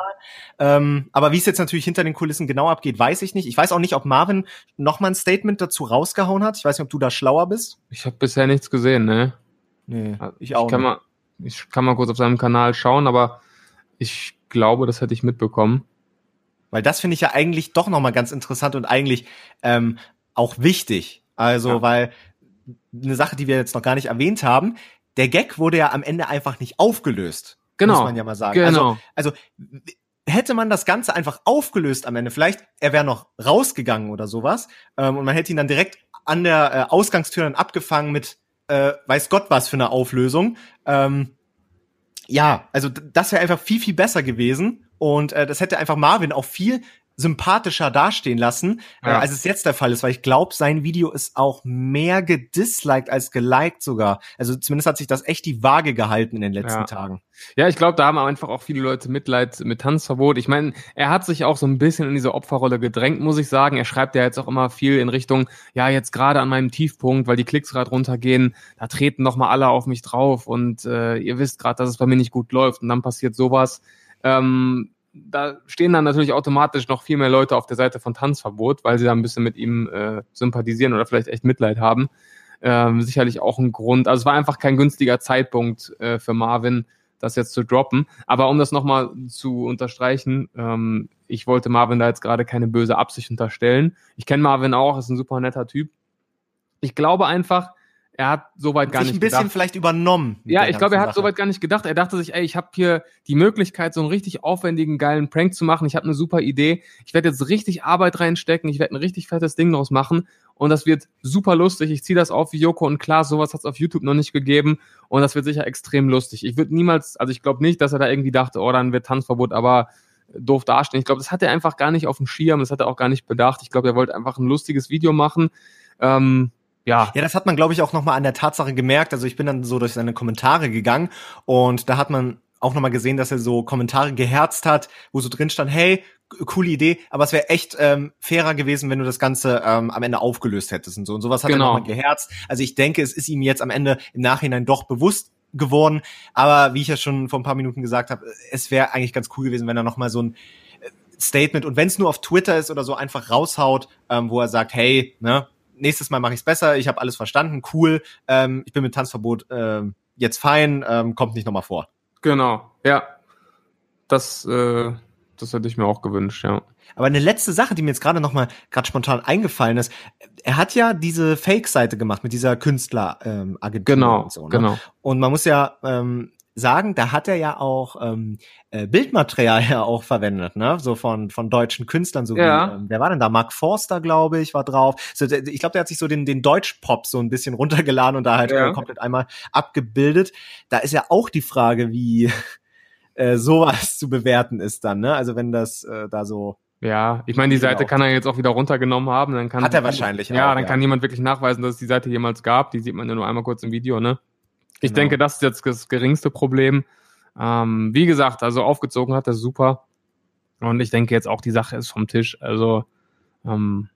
Ähm, aber wie es jetzt natürlich hinter den Kulissen genau abgeht, weiß ich nicht. Ich weiß auch nicht, ob Marvin nochmal ein Statement dazu rausgehauen hat. Ich weiß nicht, ob du da schlauer bist. Ich habe bisher nichts gesehen, ne? Nee, ich auch ich kann nicht. Mal, ich kann mal kurz auf seinem Kanal schauen, aber ich glaube, das hätte ich mitbekommen. Weil das finde ich ja eigentlich doch nochmal ganz interessant und eigentlich ähm, auch wichtig. Also, ja. weil eine Sache, die wir jetzt noch gar nicht erwähnt haben, der Gag wurde ja am Ende einfach nicht aufgelöst, genau. muss man ja mal sagen. Genau. Also, also hätte man das Ganze einfach aufgelöst am Ende, vielleicht er wäre noch rausgegangen oder sowas ähm, und man hätte ihn dann direkt an der äh, Ausgangstür dann abgefangen mit äh, weiß Gott was für eine Auflösung. Ähm, ja, also d- das wäre einfach viel, viel besser gewesen und äh, das hätte einfach Marvin auch viel sympathischer dastehen lassen, ja. äh, als es jetzt der Fall ist, weil ich glaube, sein Video ist auch mehr gedisliked als geliked sogar. Also zumindest hat sich das echt die Waage gehalten in den letzten ja. Tagen. Ja, ich glaube, da haben einfach auch viele Leute Mitleid mit Tanzverbot. Ich meine, er hat sich auch so ein bisschen in diese Opferrolle gedrängt, muss ich sagen. Er schreibt ja jetzt auch immer viel in Richtung, ja, jetzt gerade an meinem Tiefpunkt, weil die Klicks gerade runtergehen, da treten nochmal alle auf mich drauf und äh, ihr wisst gerade, dass es bei mir nicht gut läuft und dann passiert sowas. Ähm, Da stehen dann natürlich automatisch noch viel mehr Leute auf der Seite von Tanzverbot, weil sie da ein bisschen mit ihm äh, sympathisieren oder vielleicht echt Mitleid haben. Ähm, sicherlich auch ein Grund. Also es war einfach kein günstiger Zeitpunkt äh, für Marvin, das jetzt zu droppen. Aber um das nochmal zu unterstreichen, ähm, ich wollte Marvin da jetzt gerade keine böse Absicht unterstellen. Ich kenne Marvin auch, ist ein super netter Typ. Ich glaube einfach, er hat soweit hat gar nicht gedacht. Sich ein bisschen vielleicht übernommen. Ja, ich glaube, er hat soweit gar nicht gedacht. Er dachte sich, ey, ich habe hier die Möglichkeit, so einen richtig aufwendigen, geilen Prank zu machen. Ich habe eine super Idee. Ich werde jetzt richtig Arbeit reinstecken. Ich werde ein richtig fettes Ding draus machen. Und das wird super lustig. Ich ziehe das auf wie Joko und Klaas. Sowas hat es auf YouTube noch nicht gegeben. Und das wird sicher extrem lustig. Ich würde niemals, also ich glaube nicht, dass er da irgendwie dachte, oh, dann wird Tanzverbot aber doof dastehen. Ich glaube, das hat er einfach gar nicht auf dem Schirm. Das hat er auch gar nicht bedacht. Ich glaube, er wollte einfach ein lustiges Video machen. Ähm... Ja. ja, das hat man, glaube ich, auch nochmal an der Tatsache gemerkt. Also ich bin dann so durch seine Kommentare gegangen und da hat man auch nochmal gesehen, dass er so Kommentare geherzt hat, wo so drin stand, hey, coole Idee, aber es wäre echt ähm, fairer gewesen, wenn du das Ganze ähm, am Ende aufgelöst hättest und so. Und sowas hat genau. er nochmal geherzt. Also ich denke, es ist ihm jetzt am Ende im Nachhinein doch bewusst geworden. Aber wie ich ja schon vor ein paar Minuten gesagt habe, es wäre eigentlich ganz cool gewesen, wenn er nochmal so ein Statement, und wenn es nur auf Twitter ist oder so, einfach raushaut, ähm, wo er sagt, hey, ne, nächstes Mal mache ich es besser, ich habe alles verstanden, cool, ähm, ich bin mit Tanzverbot ähm, jetzt fein, ähm, kommt nicht nochmal vor. Genau, ja. Das, äh, das hätte ich mir auch gewünscht, ja. Aber eine letzte Sache, die mir jetzt gerade nochmal gerade spontan eingefallen ist, er hat ja diese Fake-Seite gemacht mit dieser Künstler-Agentur. Ähm, genau, und so, ne? Genau. Und man muss ja ähm, sagen, da hat er ja auch ähm, Bildmaterial ja auch verwendet, ne? So von von deutschen Künstlern, so ja. wie, ähm, wer war denn da? Mark Forster, glaube ich, war drauf. So, der, ich glaube, der hat sich so den den Deutschpop so ein bisschen runtergeladen und da halt ja. äh, komplett einmal abgebildet. Da ist ja auch die Frage, wie äh, sowas zu bewerten ist dann, ne? Also wenn das äh, da so... Ja, ich meine, die Seite genau. kann er jetzt auch wieder runtergenommen haben. Dann kann, hat er wahrscheinlich. Ja, auch, dann ja. kann jemand wirklich nachweisen, dass es die Seite jemals gab. Die sieht man ja nur einmal kurz im Video, ne? Ich genau. denke, das ist jetzt das geringste Problem. Ähm, wie gesagt, also aufgezogen hat er super. Und ich denke jetzt auch, die Sache ist vom Tisch. Also, ähm,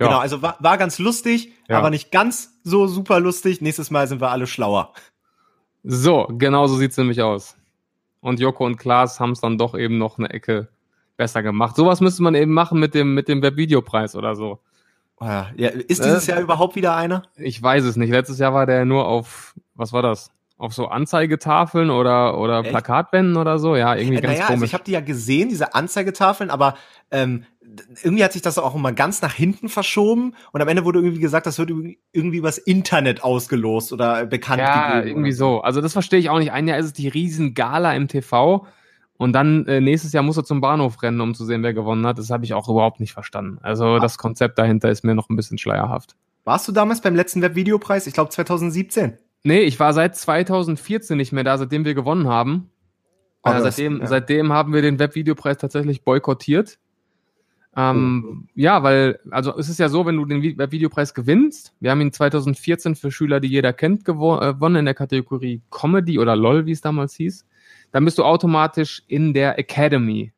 ja. Genau, also war, war ganz lustig, ja. aber nicht ganz so super lustig. Nächstes Mal sind wir alle schlauer. So, genau so sieht es nämlich aus. Und Joko und Klaas haben es dann doch eben noch eine Ecke besser gemacht. Sowas müsste man eben machen mit dem, mit dem Webvideopreis oder so. Ja, ist dieses äh, Jahr überhaupt wieder einer? Ich weiß es nicht. Letztes Jahr war der nur auf, was war das? Auf so Anzeigetafeln oder oder Echt? Plakatbänden oder so. Ja, irgendwie äh, ganz naja, komisch. Also ich habe die ja gesehen, diese Anzeigetafeln, aber ähm, irgendwie hat sich das auch immer ganz nach hinten verschoben und am Ende wurde irgendwie gesagt, das wird irgendwie übers Internet ausgelost oder bekannt ja, gegeben. Ja, irgendwie so. Also das verstehe ich auch nicht. Ein Jahr ist es die Riesengala im T V und dann äh, nächstes Jahr musst du zum Bahnhof rennen, um zu sehen, wer gewonnen hat. Das habe ich auch überhaupt nicht verstanden. Also das Konzept dahinter ist mir noch ein bisschen schleierhaft. Warst du damals beim letzten Webvideopreis? Ich glaube zwanzig siebzehn. Nee, ich war seit zwanzig vierzehn nicht mehr da, seitdem wir gewonnen haben. Oh, äh, seitdem, ist, ja. seitdem haben wir den Webvideopreis tatsächlich boykottiert. Ähm, oh. Ja, weil, also es ist ja so, wenn du den Webvideopreis gewinnst, wir haben ihn zwanzig vierzehn für Schüler, die jeder kennt, gewonnen in der Kategorie Comedy oder LOL, wie es damals hieß, dann bist du automatisch in der Academy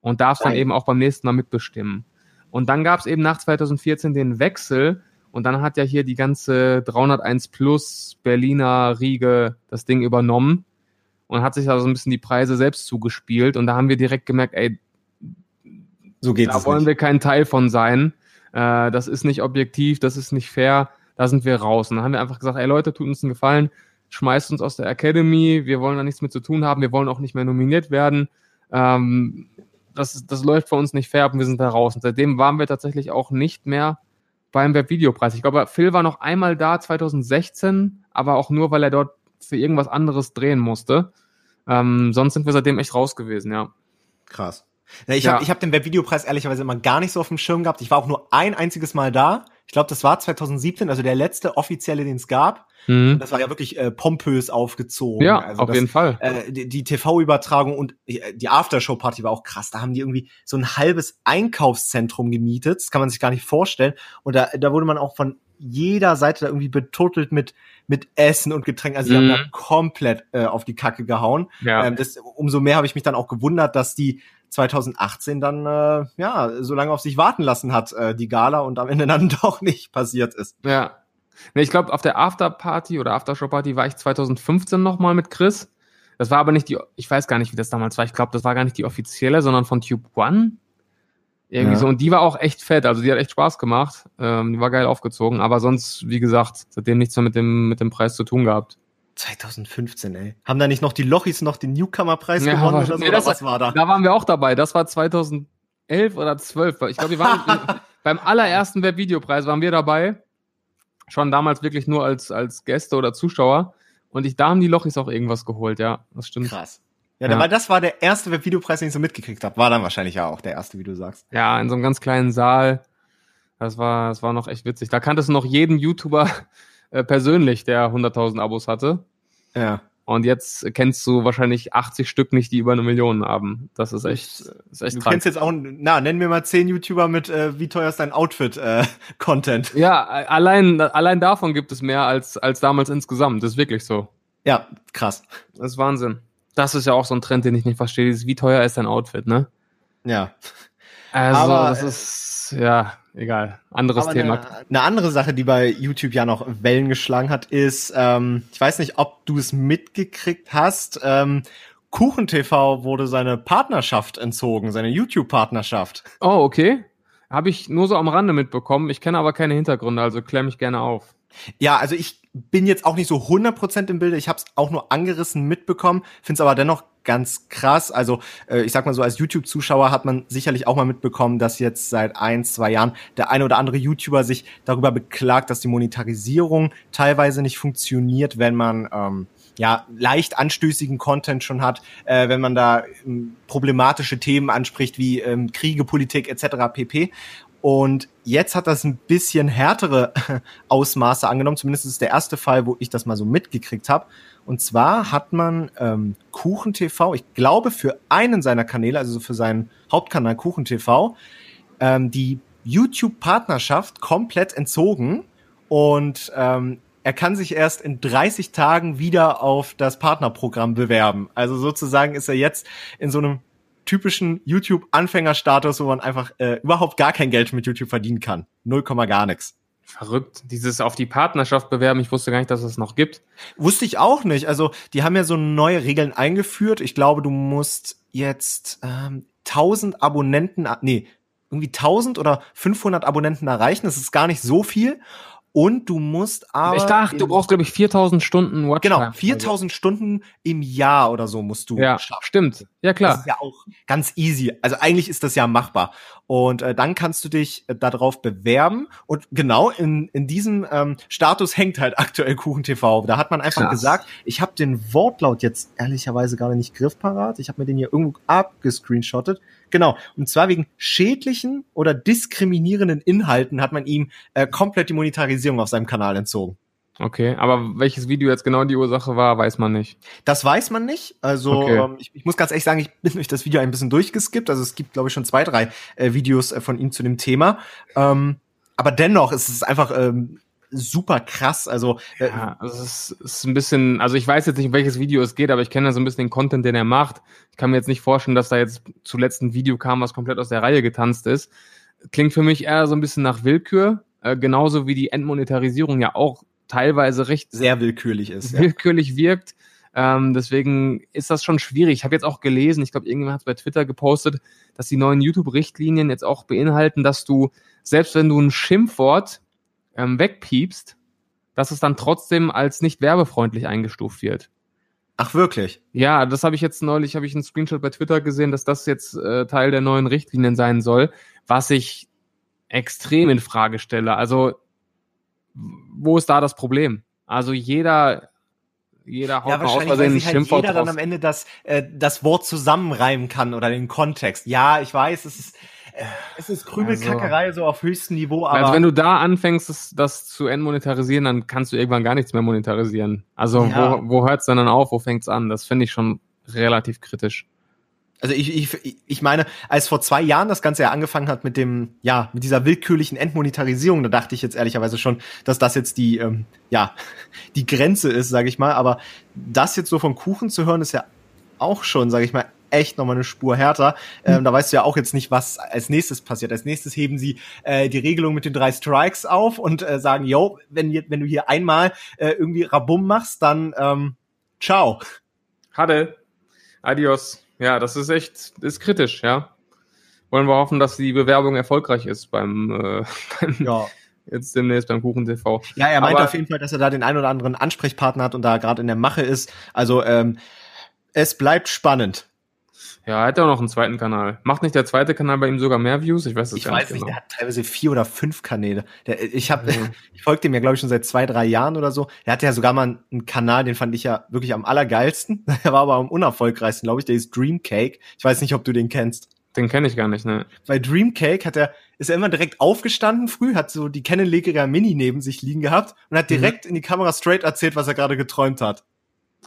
und darfst Nein. dann eben auch beim nächsten Mal mitbestimmen. Und dann gab es eben nach zwanzig vierzehn den Wechsel und dann hat ja hier die ganze dreihunderteins Plus Berliner Riege das Ding übernommen und hat sich da so ein bisschen die Preise selbst zugespielt und da haben wir direkt gemerkt, ey, so geht's da wollen nicht. Wir kein Teil von sein, äh, das ist nicht objektiv, das ist nicht fair, da sind wir raus. Und dann haben wir einfach gesagt, ey Leute, tut uns einen Gefallen, schmeißt uns aus der Academy, wir wollen da nichts mit zu tun haben, wir wollen auch nicht mehr nominiert werden, ähm, das, das läuft für uns nicht fair, und wir sind da raus. Und seitdem waren wir tatsächlich auch nicht mehr beim Webvideopreis. Ich glaube, Phil war noch einmal da zwanzig sechzehn, aber auch nur, weil er dort für irgendwas anderes drehen musste. Ähm, sonst sind wir seitdem echt raus gewesen, ja. Krass. Ja, ich ja. habe ich hab den Webvideopreis ehrlicherweise immer gar nicht so auf dem Schirm gehabt. Ich war auch nur ein einziges Mal da. Ich glaube, das war zwanzig siebzehn, also der letzte offizielle, den es gab. Mhm. Und das war ja wirklich äh, pompös aufgezogen. Ja, also auf das, jeden Fall. Äh, die, die T V-Übertragung und äh, die Aftershow-Party war auch krass. Da haben die irgendwie so ein halbes Einkaufszentrum gemietet. Das kann man sich gar nicht vorstellen. Und da, da wurde man auch von jeder Seite da irgendwie betuttelt mit mit Essen und Getränken. Also die mhm. haben da komplett äh, auf die Kacke gehauen. Ja. Ähm, das, umso mehr habe ich mich dann auch gewundert, dass die zwanzig achtzehn dann, äh, ja, so lange auf sich warten lassen hat, äh, die Gala, und am Ende dann doch nicht passiert ist. Ja. Nee, ich glaube, auf der Afterparty oder Aftershow-Party war ich zwanzig fünfzehn nochmal mit Chris. Das war aber nicht die, ich weiß gar nicht, wie das damals war. Ich glaube, das war gar nicht die offizielle, sondern von Tube One. Irgendwie ja. so. Und die war auch echt fett. Also die hat echt Spaß gemacht. Ähm, die war geil aufgezogen. Aber sonst, wie gesagt, seitdem nichts mehr mit dem, mit dem Preis zu tun gehabt. zwanzig fünfzehn, ey. Haben da nicht noch die Lochis noch den Newcomer-Preis ja, gewonnen? War, oder so, nee, oder das, was war da? Da waren wir auch dabei. Das war zweitausendelf oder zwölf. Ich glaube, wir waren beim allerersten Webvideopreis waren wir dabei. Schon damals wirklich nur als, als Gäste oder Zuschauer. Und ich, da haben die Lochis auch irgendwas geholt, ja. Das stimmt. Krass. Ja, ja. das war der erste Webvideopreis, den ich so mitgekriegt habe. War dann wahrscheinlich ja auch der erste, wie du sagst. Ja, in so einem ganz kleinen Saal. Das war, das war noch echt witzig. Da kanntest du noch jeden YouTuber äh, persönlich, der hunderttausend Abos hatte. Ja. Und jetzt kennst du wahrscheinlich achtzig Stück nicht, die über eine Million haben. Das ist echt, ist echt du krank. Kennst jetzt auch, na, nenn mir mal zehn YouTuber mit äh, wie teuer ist dein Outfit-Content. Äh, ja, allein, allein davon gibt es mehr als, als damals insgesamt. Das ist wirklich so. Ja, krass. Das ist Wahnsinn. das ist ja auch so ein Trend, den ich nicht verstehe. Dieses, wie teuer ist dein Outfit, ne? Ja. Also, aber, das ist, ja, egal. Anderes Thema. Eine, eine andere Sache, die bei YouTube ja noch Wellen geschlagen hat, ist, ähm, ich weiß nicht, ob du es mitgekriegt hast, ähm, KuchenTV wurde seine Partnerschaft entzogen, seine YouTube-Partnerschaft. Oh, okay. Habe ich nur so am Rande mitbekommen. Ich kenne aber keine Hintergründe, also klär mich gerne auf. Ja, also ich bin jetzt auch nicht so hundert Prozent im Bilde. Ich habe es auch nur angerissen mitbekommen, finde es aber dennoch ganz krass. Also äh, ich sag mal so, als YouTube-Zuschauer hat man sicherlich auch mal mitbekommen, dass jetzt seit ein, zwei Jahren der eine oder andere YouTuber sich darüber beklagt, dass die Monetarisierung teilweise nicht funktioniert, wenn man ähm, ja leicht anstößigen Content schon hat, äh, wenn man da ähm, problematische Themen anspricht wie ähm, Kriege, Politik et cetera pp. Und jetzt hat das ein bisschen härtere Ausmaße angenommen. Zumindest ist der erste Fall, wo ich das mal so mitgekriegt habe. Und zwar hat man ähm, KuchenTV, ich glaube für einen seiner Kanäle, also für seinen Hauptkanal KuchenTV, ähm, die YouTube-Partnerschaft komplett entzogen. Und ähm, er kann sich erst in dreißig Tagen wieder auf das Partnerprogramm bewerben. Also sozusagen ist er jetzt in so einem typischen YouTube-Anfängerstatus, wo man einfach äh, überhaupt gar kein Geld mit YouTube verdienen kann. Null Komma gar nichts. Verrückt. Dieses auf die Partnerschaft bewerben, ich wusste gar nicht, dass es das noch gibt. Wusste ich auch nicht. Also die haben ja so neue Regeln eingeführt. Ich glaube, du musst jetzt ähm, tausend Abonnenten, nee, irgendwie tausend oder fünfhundert Abonnenten erreichen. Das ist gar nicht so viel. Und du musst aber... Ich dachte, du brauchst, glaube ich, viertausend Stunden Watchtime. Genau, viertausend also. Stunden im Jahr oder so musst du ja, schaffen. Stimmt, ja klar. Das ist ja auch ganz easy. Also eigentlich ist das ja machbar. Und äh, dann kannst du dich äh, darauf bewerben. Und genau, in, in diesem ähm, Status hängt halt aktuell KuchenTV. Da hat man einfach Krass. gesagt, ich habe den Wortlaut jetzt ehrlicherweise gerade nicht griffparat. Ich habe mir den hier irgendwo abgescreenshottet. Genau, und zwar wegen schädlichen oder diskriminierenden Inhalten hat man ihm äh, komplett die Monetarisierung auf seinem Kanal entzogen. Okay, aber welches Video jetzt genau die Ursache war, weiß man nicht. Das weiß man nicht. Also okay. ähm, ich, ich muss ganz ehrlich sagen, ich bin durch das Video ein bisschen durchgeskippt. Also es gibt, glaube ich, schon zwei, drei äh, Videos äh, von ihm zu dem Thema. Ähm, aber dennoch ist es einfach ähm, super krass. Also äh, ja, also es ist ein bisschen, also ich weiß jetzt nicht, um welches Video es geht, aber ich kenne ja so ein bisschen den Content, den er macht. Ich kann mir jetzt nicht vorstellen, dass da jetzt zuletzt ein Video kam, was komplett aus der Reihe getanzt ist. Klingt für mich eher so ein bisschen nach Willkür. Äh, genauso wie die Entmonetarisierung ja auch teilweise recht sehr willkürlich ist. Willkürlich ja. wirkt. Ähm, deswegen ist das schon schwierig. Ich habe jetzt auch gelesen, ich glaube, irgendjemand hat es bei Twitter gepostet, dass die neuen YouTube-Richtlinien jetzt auch beinhalten, dass du, selbst wenn du ein Schimpfwort ähm, wegpiepst, dass es dann trotzdem als nicht werbefreundlich eingestuft wird. Ach, wirklich? Ja, das habe ich jetzt neulich, habe ich einen Screenshot bei Twitter gesehen, dass das jetzt äh, Teil der neuen Richtlinien sein soll, was ich extrem in Frage stelle. Also wo ist da das Problem? Also jeder, jeder haut ja, mal aus, weil er nicht Schimpfwort halt jeder dann am Ende das, äh, das Wort zusammenreimen kann oder den Kontext. Ja, ich weiß, es ist, äh, es ist Krümelkackerei also, so auf höchstem Niveau. Aber also wenn du da anfängst, das, das zu entmonetarisieren, dann kannst du irgendwann gar nichts mehr monetarisieren. Also ja. wo, wo hört es denn dann auf? Wo fängt es an? Das finde ich schon relativ kritisch. Also ich, ich, ich meine, als vor zwei Jahren das Ganze ja angefangen hat mit dem, ja, mit dieser willkürlichen Entmonetarisierung, da dachte ich jetzt ehrlicherweise schon, dass das jetzt die, ähm, ja, die Grenze ist, sage ich mal. Aber das jetzt so vom Kuchen zu hören, ist ja auch schon, sage ich mal, echt nochmal eine Spur härter. Ähm, da weißt du ja auch jetzt nicht, was als nächstes passiert. Als nächstes heben sie äh, die Regelung mit den drei Strikes auf und äh, sagen, yo, wenn, wenn du hier einmal äh, irgendwie Rabum machst, dann ähm, ciao. Hade. Adios. Ja, das ist echt, ist kritisch, ja. Wollen wir hoffen, dass die Bewerbung erfolgreich ist beim, äh, beim ja. jetzt demnächst beim KuchenTV. Ja, er meint aber auf jeden Fall, dass er da den einen oder anderen Ansprechpartner hat und da gerade in der Mache ist. Also ähm, es bleibt spannend. Ja, er hat auch noch einen zweiten Kanal. Macht nicht der zweite Kanal bei ihm sogar mehr Views? Ich weiß das ich gar weiß nicht, nicht genau. Der hat teilweise vier oder fünf Kanäle. Der, ich hab, mhm. ich folge dem ja, glaube ich, schon seit zwei, drei Jahren oder so. Der hatte ja sogar mal einen Kanal, den fand ich ja wirklich am allergeilsten. Der war aber am unerfolgreichsten, glaube ich. Der ist Dreamcake. Ich weiß nicht, ob du den kennst. Den kenne ich gar nicht, ne. Bei Dreamcake hat er, ist er immer direkt aufgestanden früh, hat so die Canon Legria Mini neben sich liegen gehabt und hat direkt mhm. in die Kamera straight erzählt, was er gerade geträumt hat.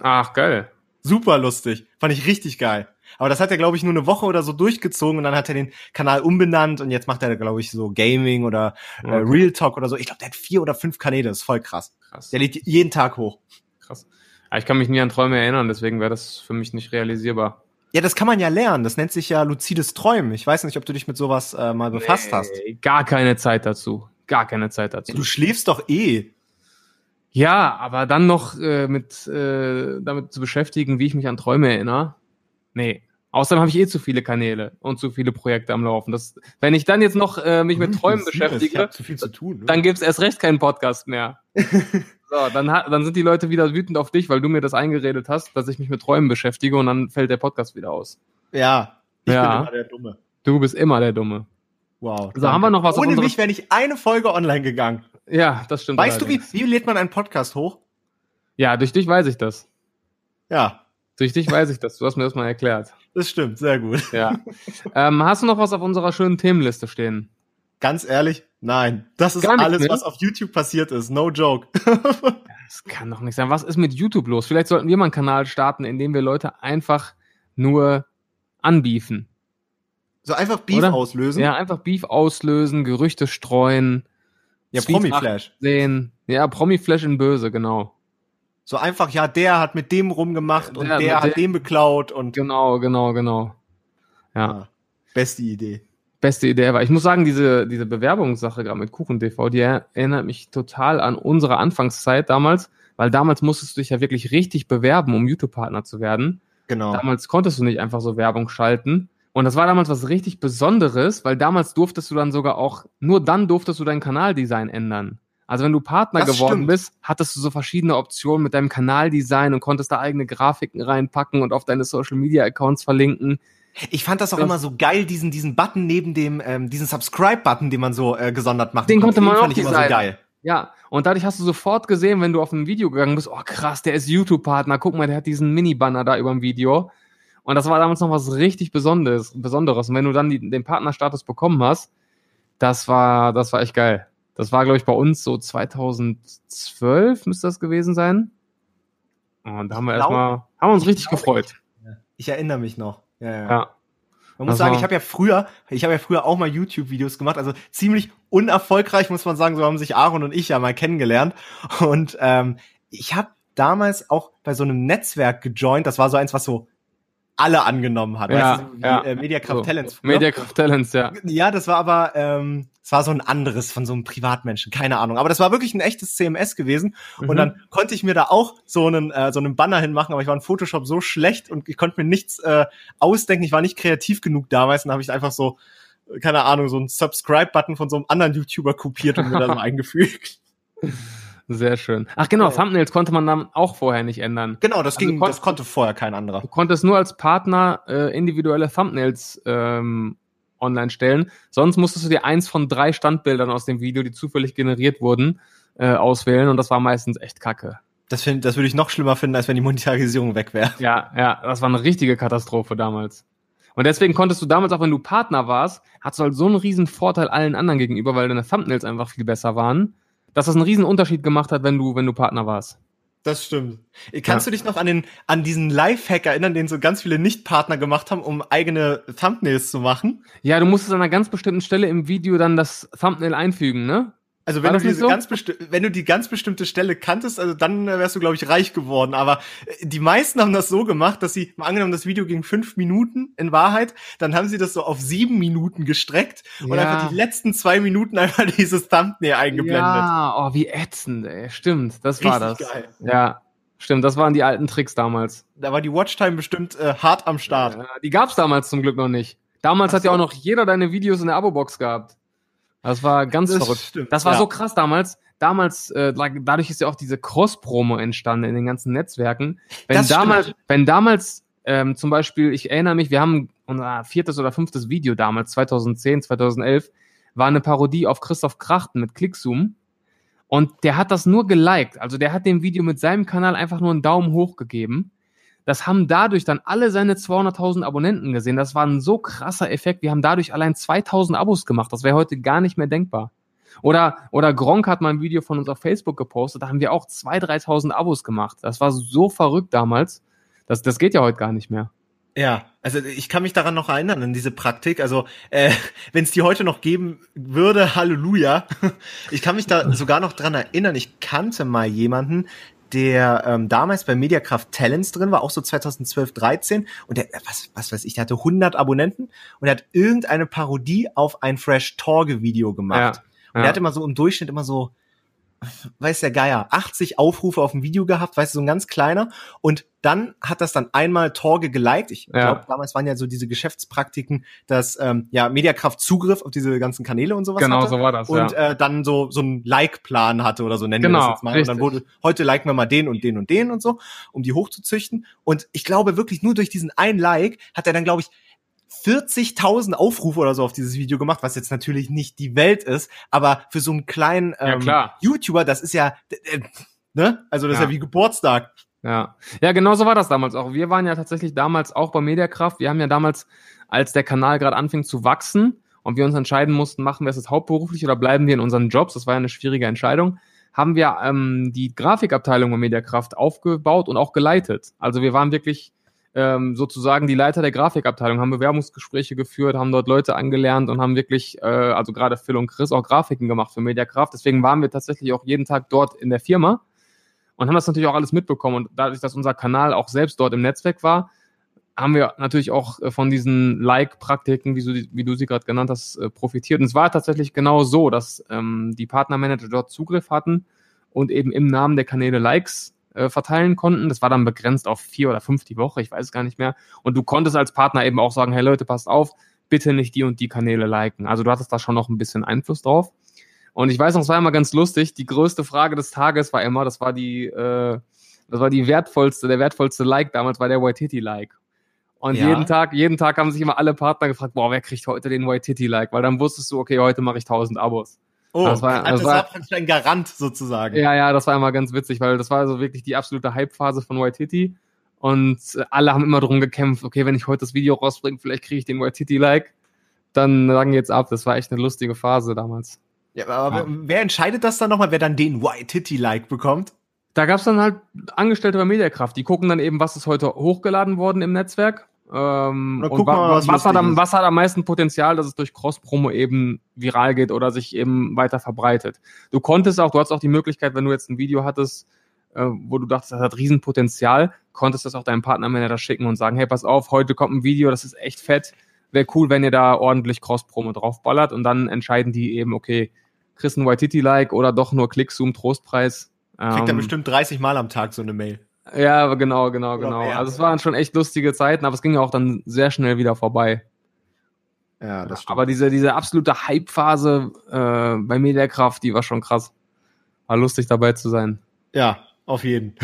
Ach, geil. Super lustig. Fand ich richtig geil. Aber das hat er, glaube ich, nur eine Woche oder so durchgezogen und dann hat er den Kanal umbenannt und jetzt macht er, glaube ich, so Gaming oder äh, Real Talk oder so. Ich glaube, der hat vier oder fünf Kanäle, das ist voll krass. krass. Der lädt jeden Tag hoch. Krass. Aber ich kann mich nie an Träume erinnern, deswegen wäre das für mich nicht realisierbar. Ja, das kann man ja lernen. Das nennt sich ja luzides Träumen. Ich weiß nicht, ob du dich mit sowas äh, mal befasst nee, hast. Gar keine Zeit dazu. Gar keine Zeit dazu. Du schläfst doch eh. Ja, aber dann noch äh, mit äh, damit zu beschäftigen, wie ich mich an Träume erinnere. Nee. Außerdem habe ich eh zu viele Kanäle und zu viele Projekte am Laufen. Das, wenn ich dann jetzt noch äh, mich mit Träumen beschäftige, ich hab zu viel zu tun, ne? Dann gibt's erst recht keinen Podcast mehr. So, dann, dann sind die Leute wieder wütend auf dich, weil du mir das eingeredet hast, dass ich mich mit Träumen beschäftige, und dann fällt der Podcast wieder aus. Ja, ich ja. bin immer der Dumme. Du bist immer der Dumme. Wow. Also haben wir noch was Ohne mich wäre nicht eine Folge online gegangen. Ja, das stimmt. Weißt allerdings. du, wie, wie lädt man einen Podcast hoch? Ja, durch dich weiß ich das. Ja. Durch dich weiß ich das. Du hast mir das mal erklärt. Das stimmt, sehr gut. Ja. ähm, hast du noch was auf unserer schönen Themenliste stehen? Ganz ehrlich, nein. Das ist alles, was auf YouTube passiert ist. No joke. Das kann doch nicht sein. Was ist mit YouTube los? Vielleicht sollten wir mal einen Kanal starten, in dem wir Leute einfach nur anbeefen. So einfach Beef Oder? auslösen? Ja, einfach Beef auslösen, Gerüchte streuen. Ja, Promi-Flash. Sehen. Ja, Promi-Flash in Böse, genau. So einfach, ja, der hat mit dem rumgemacht und der, der hat der, den beklaut. Und genau, genau, genau. Ja. ja. Beste Idee. Beste Idee war. Ich muss sagen, diese, diese Bewerbungssache gerade mit KuchenTV, die erinnert mich total an unsere Anfangszeit damals, weil damals musstest du dich ja wirklich richtig bewerben, um YouTube-Partner zu werden. Genau. Damals konntest du nicht einfach so Werbung schalten. Und das war damals was richtig Besonderes, weil damals durftest du dann sogar auch, nur dann durftest du dein Kanaldesign ändern. Also wenn du Partner das geworden stimmt. bist, hattest du so verschiedene Optionen mit deinem Kanaldesign und konntest da eigene Grafiken reinpacken und auf deine Social-Media-Accounts verlinken. Ich fand das auch das immer so geil, diesen diesen Button neben dem, ähm, diesen Subscribe-Button, den man so äh, gesondert macht. Den konnte man auch fand ich immer so geil. Ja, und dadurch hast du sofort gesehen, wenn du auf ein Video gegangen bist, oh krass, der ist YouTube-Partner, guck mal, der hat diesen Mini-Banner da über dem Video. Und das war damals noch was richtig Besonderes. Besonderes. Und wenn du dann die, den Partnerstatus bekommen hast, das war, das war echt geil. Das war, glaube ich, bei uns so zweitausendzwölf müsste das gewesen sein. Und da haben wir erstmal, haben wir uns richtig gefreut. Ich, ich erinnere mich noch. Ja, ja. ja. Man muss das sagen, ich habe ja früher, ich habe ja früher auch mal YouTube-Videos gemacht, also ziemlich unerfolgreich, muss man sagen, so haben sich Aaron und ich ja mal kennengelernt. Und ähm, ich habe damals auch bei so einem Netzwerk gejoint, das war so eins, was so alle angenommen hat. Ja, weißt du, so ja. äh, Mediakraft so, Talents. Früher. Mediakraft Talents, ja. Ja, das war aber, ähm, das war so ein anderes von so einem Privatmenschen, keine Ahnung. Aber das war wirklich ein echtes C M S gewesen. Mhm. Und dann konnte ich mir da auch so einen, äh, so einen Banner hinmachen, aber ich war in Photoshop so schlecht und ich konnte mir nichts äh, ausdenken. Ich war nicht kreativ genug damals, und dann habe ich einfach so, keine Ahnung, so einen Subscribe-Button von so einem anderen YouTuber kopiert und mir da so eingefügt. Sehr schön. Ach genau, okay. Thumbnails konnte man dann auch vorher nicht ändern. Genau, das also ging, konntest, das konnte vorher kein anderer. Du konntest nur als Partner äh, individuelle Thumbnails ähm, online stellen. Sonst musstest du dir eins von drei Standbildern aus dem Video, die zufällig generiert wurden, äh, auswählen. Und das war meistens echt kacke. Das, find, das würde ich noch schlimmer finden, als wenn die Monetarisierung weg wäre. Ja, ja, das war eine richtige Katastrophe damals. Und deswegen konntest du damals, auch wenn du Partner warst, hattest du halt so einen riesen Vorteil allen anderen gegenüber, weil deine Thumbnails einfach viel besser waren. Dass das einen riesen Unterschied gemacht hat, wenn du, wenn du Partner warst. Das stimmt. Kannst ja. du dich noch an den, an diesen Lifehack erinnern, den so ganz viele Nicht-Partner gemacht haben, um eigene Thumbnails zu machen? Ja, du musstest an einer ganz bestimmten Stelle im Video dann das Thumbnail einfügen, ne? Also wenn du, diese so? ganz besti- wenn du die ganz bestimmte Stelle kanntest, also dann wärst du, glaube ich, reich geworden. Aber die meisten haben das so gemacht, dass sie, mal angenommen, das Video ging fünf Minuten in Wahrheit, dann haben sie das so auf sieben Minuten gestreckt und ja. einfach die letzten zwei Minuten einfach dieses Thumbnail eingeblendet. Ja, oh, wie ätzend, ey. Stimmt, das Richtig war das. Geil. Ja, stimmt, das waren die alten Tricks damals. Da war die Watchtime bestimmt äh, hart am Start. Ja, die gab's damals zum Glück noch nicht. Damals Ach hat so. ja auch noch jeder deine Videos in der Abo-Box gehabt. Das war ganz das verrückt. Stimmt, das war ja. so krass damals. Damals, äh, dadurch ist ja auch diese Cross-Promo entstanden in den ganzen Netzwerken. Wenn das damals, stimmt. wenn damals ähm, zum Beispiel, ich erinnere mich, wir haben unser viertes oder fünftes Video damals, zweitausendzehn, zweitausendelf, war eine Parodie auf Christoph Krachten mit Clickzoom. Und der hat das nur geliked. Also der hat dem Video mit seinem Kanal einfach nur einen Daumen hoch gegeben. Das haben dadurch dann alle seine zweihunderttausend Abonnenten gesehen. Das war ein so krasser Effekt. Wir haben dadurch allein zweitausend Abos gemacht. Das wäre heute gar nicht mehr denkbar. Oder, oder Gronkh hat mal ein Video von uns auf Facebook gepostet. Da haben wir auch zweitausend, dreitausend Abos gemacht. Das war so verrückt damals. Das, das geht ja heute gar nicht mehr. Ja, also ich kann mich daran noch erinnern, an diese Praktik. Also äh, wenn es die heute noch geben würde, Halleluja. Ich kann mich da sogar noch dran erinnern. Ich kannte mal jemanden, der ähm, damals bei Mediakraft Talents drin war, auch so zweitausendzwölf, dreizehn. Und der, was, was weiß ich, der hatte hundert Abonnenten und er hat irgendeine Parodie auf ein Fresh Torge Video gemacht. Ja, und ja. er hat immer so im Durchschnitt immer so, weiß der Geier, achtzig Aufrufe auf dem Video gehabt, weißt du, so ein ganz kleiner. Und dann hat das dann einmal Torge geliked. Ich ja. glaube, damals waren ja so diese Geschäftspraktiken, dass ähm, ja Mediakraft Zugriff auf diese ganzen Kanäle und sowas genau, hatte. Genau, so war das, Und ja. äh, dann so so einen Like-Plan hatte oder so, nennen genau, wir das jetzt mal. Richtig. Und dann wurde, heute liken wir mal den und den und den und so, um die hochzuzüchten. Und ich glaube wirklich, nur durch diesen einen Like hat er dann, glaube ich, vierzigtausend Aufrufe oder so auf dieses Video gemacht, was jetzt natürlich nicht die Welt ist, aber für so einen kleinen ähm, ja, YouTuber, das ist ja, äh, ne? Also das ja. ist ja wie Geburtstag. Ja, ja, genau so war das damals auch. Wir waren ja tatsächlich damals auch bei Mediakraft. Wir haben ja damals, als der Kanal gerade anfing zu wachsen und wir uns entscheiden mussten, machen wir es jetzt hauptberuflich oder bleiben wir in unseren Jobs, das war ja eine schwierige Entscheidung, haben wir ähm, die Grafikabteilung bei Mediakraft aufgebaut und auch geleitet. Also wir waren wirklich Ähm, sozusagen die Leiter der Grafikabteilung, haben Bewerbungsgespräche geführt, haben dort Leute angelernt und haben wirklich, äh, also gerade Phil und Chris, auch Grafiken gemacht für Mediakraft. Deswegen waren wir tatsächlich auch jeden Tag dort in der Firma und haben das natürlich auch alles mitbekommen. Und dadurch, dass unser Kanal auch selbst dort im Netzwerk war, haben wir natürlich auch von diesen Like-Praktiken, wie, so die, wie du sie gerade genannt hast, äh, profitiert. Und es war tatsächlich genau so, dass ähm, die Partnermanager dort Zugriff hatten und eben im Namen der Kanäle Likes verteilen konnten. Das war dann begrenzt auf vier oder fünf die Woche, ich weiß es gar nicht mehr. Und du konntest als Partner eben auch sagen, hey Leute, passt auf, bitte nicht die und die Kanäle liken. Also du hattest da schon noch ein bisschen Einfluss drauf. Und ich weiß noch, es war immer ganz lustig, die größte Frage des Tages war immer, das war die, äh, das war die wertvollste, der wertvollste Like damals war der Y-Titty-Like. Und ja. jeden Tag, jeden Tag haben sich immer alle Partner gefragt, boah, wer kriegt heute den Y-Titty-Like? Weil dann wusstest du, okay, heute mache ich tausend Abos. Oh, das war, das, das war praktisch ein Garant sozusagen. Ja, ja, das war immer ganz witzig, weil das war also wirklich die absolute Hype-Phase von Y-Titty und alle haben immer drum gekämpft, okay, wenn ich heute das Video rausbringe, vielleicht kriege ich den Y-Titty-Like, dann sagen jetzt ab, das war echt eine lustige Phase damals. Ja, aber ja. wer entscheidet das dann nochmal, wer dann den Y-Titty-Like bekommt? Da gab es dann halt Angestellte bei Mediakraft, die gucken dann eben, was ist heute hochgeladen worden im Netzwerk. Ähm, und wa- mal, was, was, hat am, was hat am meisten Potenzial, dass es durch Cross-Promo eben viral geht oder sich eben weiter verbreitet. Du konntest auch, du hattest auch die Möglichkeit, wenn du jetzt ein Video hattest, äh, wo du dachtest, das hat Riesenpotenzial, konntest das auch deinem Partnermanager schicken und sagen, hey, pass auf, heute kommt ein Video, das ist echt fett, wäre cool, wenn ihr da ordentlich Cross-Promo draufballert und dann entscheiden die eben, okay, kriegst ein Y-Titty-Like oder doch nur Clickzoom, Trostpreis. Ähm, Kriegt er bestimmt dreißig Mal am Tag so eine Mail. Ja, genau, genau, genau. Also es waren schon echt lustige Zeiten, aber es ging ja auch dann sehr schnell wieder vorbei. Ja, das stimmt. Aber diese, diese absolute Hype-Phase äh, bei Mediakraft, die war schon krass. War lustig dabei zu sein. Ja, auf jeden.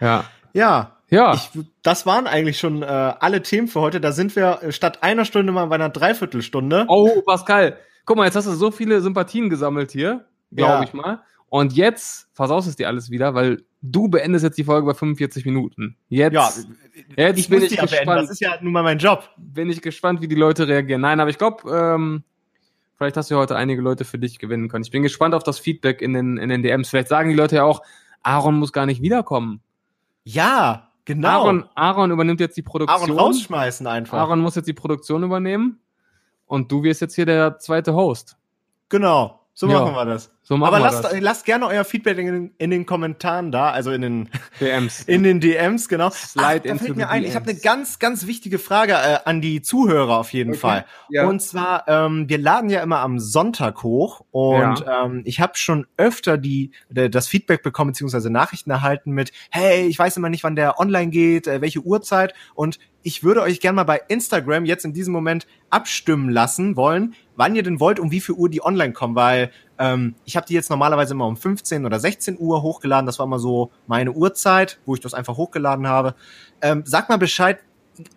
Ja. Ja. Ja. Ich, das waren eigentlich schon äh, alle Themen für heute. Da sind wir statt einer Stunde mal bei einer Dreiviertelstunde. Oh, Pascal. Guck mal, jetzt hast du so viele Sympathien gesammelt hier, glaube ja. ich mal. Und jetzt versaust es dir alles wieder, weil du beendest jetzt die Folge bei fünfundvierzig Minuten. Jetzt, ja, jetzt ich bin ich ja gespannt. Beenden. Das ist ja nun mal mein Job. Bin ich gespannt, wie die Leute reagieren. Nein, aber ich glaube, ähm, vielleicht hast du heute einige Leute für dich gewinnen können. Ich bin gespannt auf das Feedback in den, in den D Ms. Vielleicht sagen die Leute ja auch, Aaron muss gar nicht wiederkommen. Ja, genau. Aaron, Aaron übernimmt jetzt die Produktion. Aaron rausschmeißen einfach. Aaron muss jetzt die Produktion übernehmen. Und du wirst jetzt hier der zweite Host. Genau. So ja. machen wir das. So machen Aber wir lasst, das. lasst gerne euer Feedback in, in den Kommentaren da, also in den D Ms. In den D Ms, genau. Slide Ach, da fällt mir ein, D Ms. Ich habe eine ganz, ganz wichtige Frage äh, an die Zuhörer auf jeden okay. Fall. Ja. Und zwar, ähm, wir laden ja immer am Sonntag hoch und ja. ähm, ich habe schon öfter die das Feedback bekommen, beziehungsweise Nachrichten erhalten mit, hey, ich weiß immer nicht, wann der online geht, äh, welche Uhrzeit, und ich würde euch gerne mal bei Instagram jetzt in diesem Moment abstimmen lassen wollen, wann ihr denn wollt, um wie viel Uhr die online kommen, weil ähm, ich habe die jetzt normalerweise immer um fünfzehn oder sechzehn Uhr hochgeladen, das war immer so meine Uhrzeit, wo ich das einfach hochgeladen habe. Ähm, sagt mal Bescheid,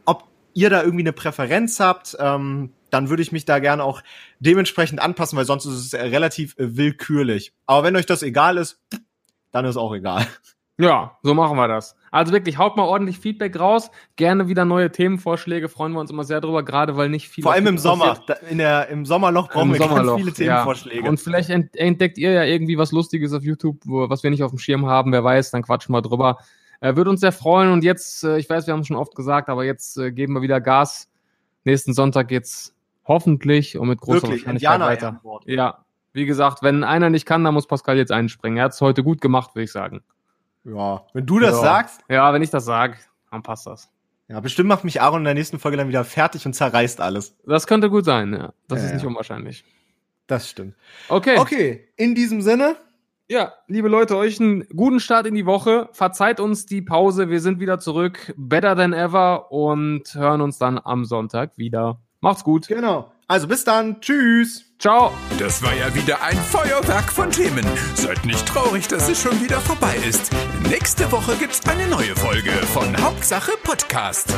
ob ihr da irgendwie eine Präferenz habt, ähm, dann würde ich mich da gerne auch dementsprechend anpassen, weil sonst ist es relativ äh, willkürlich. Aber wenn euch das egal ist, dann ist auch egal. Ja, so machen wir das. Also wirklich, haut mal ordentlich Feedback raus. Gerne wieder neue Themenvorschläge, freuen wir uns immer sehr drüber, gerade weil nicht viel... Vor allem im Sommer. In der, Im Sommerloch brauchen Im wir Sommerloch, ganz viele Themenvorschläge. Ja. Und vielleicht entdeckt ihr ja irgendwie was Lustiges auf YouTube, was wir nicht auf dem Schirm haben, wer weiß, dann quatschen wir drüber. Äh, würde uns sehr freuen und jetzt, äh, ich weiß, wir haben es schon oft gesagt, aber jetzt äh, geben wir wieder Gas. Nächsten Sonntag geht's hoffentlich und mit großer Wirklich, Wahrscheinlichkeit weiter. Ja, wie gesagt, wenn einer nicht kann, dann muss Pascal jetzt einspringen. Er hat es heute gut gemacht, würde ich sagen. Ja, wenn du das ja. sagst. Ja, wenn ich das sage, dann passt das. Ja, bestimmt macht mich Aaron in der nächsten Folge dann wieder fertig und zerreißt alles. Das könnte gut sein, ja. Das ja, ist nicht ja. unwahrscheinlich. Das stimmt. Okay. Okay, in diesem Sinne. Ja, liebe Leute, euch einen guten Start in die Woche. Verzeiht uns die Pause. Wir sind wieder zurück. Better than ever. Und hören uns dann am Sonntag wieder. Macht's gut. Genau. Also bis dann. Tschüss. Ciao. Das war ja wieder ein Feuerwerk von Themen. Seid nicht traurig, dass es schon wieder vorbei ist. Nächste Woche gibt's eine neue Folge von Hauptsache Podcast.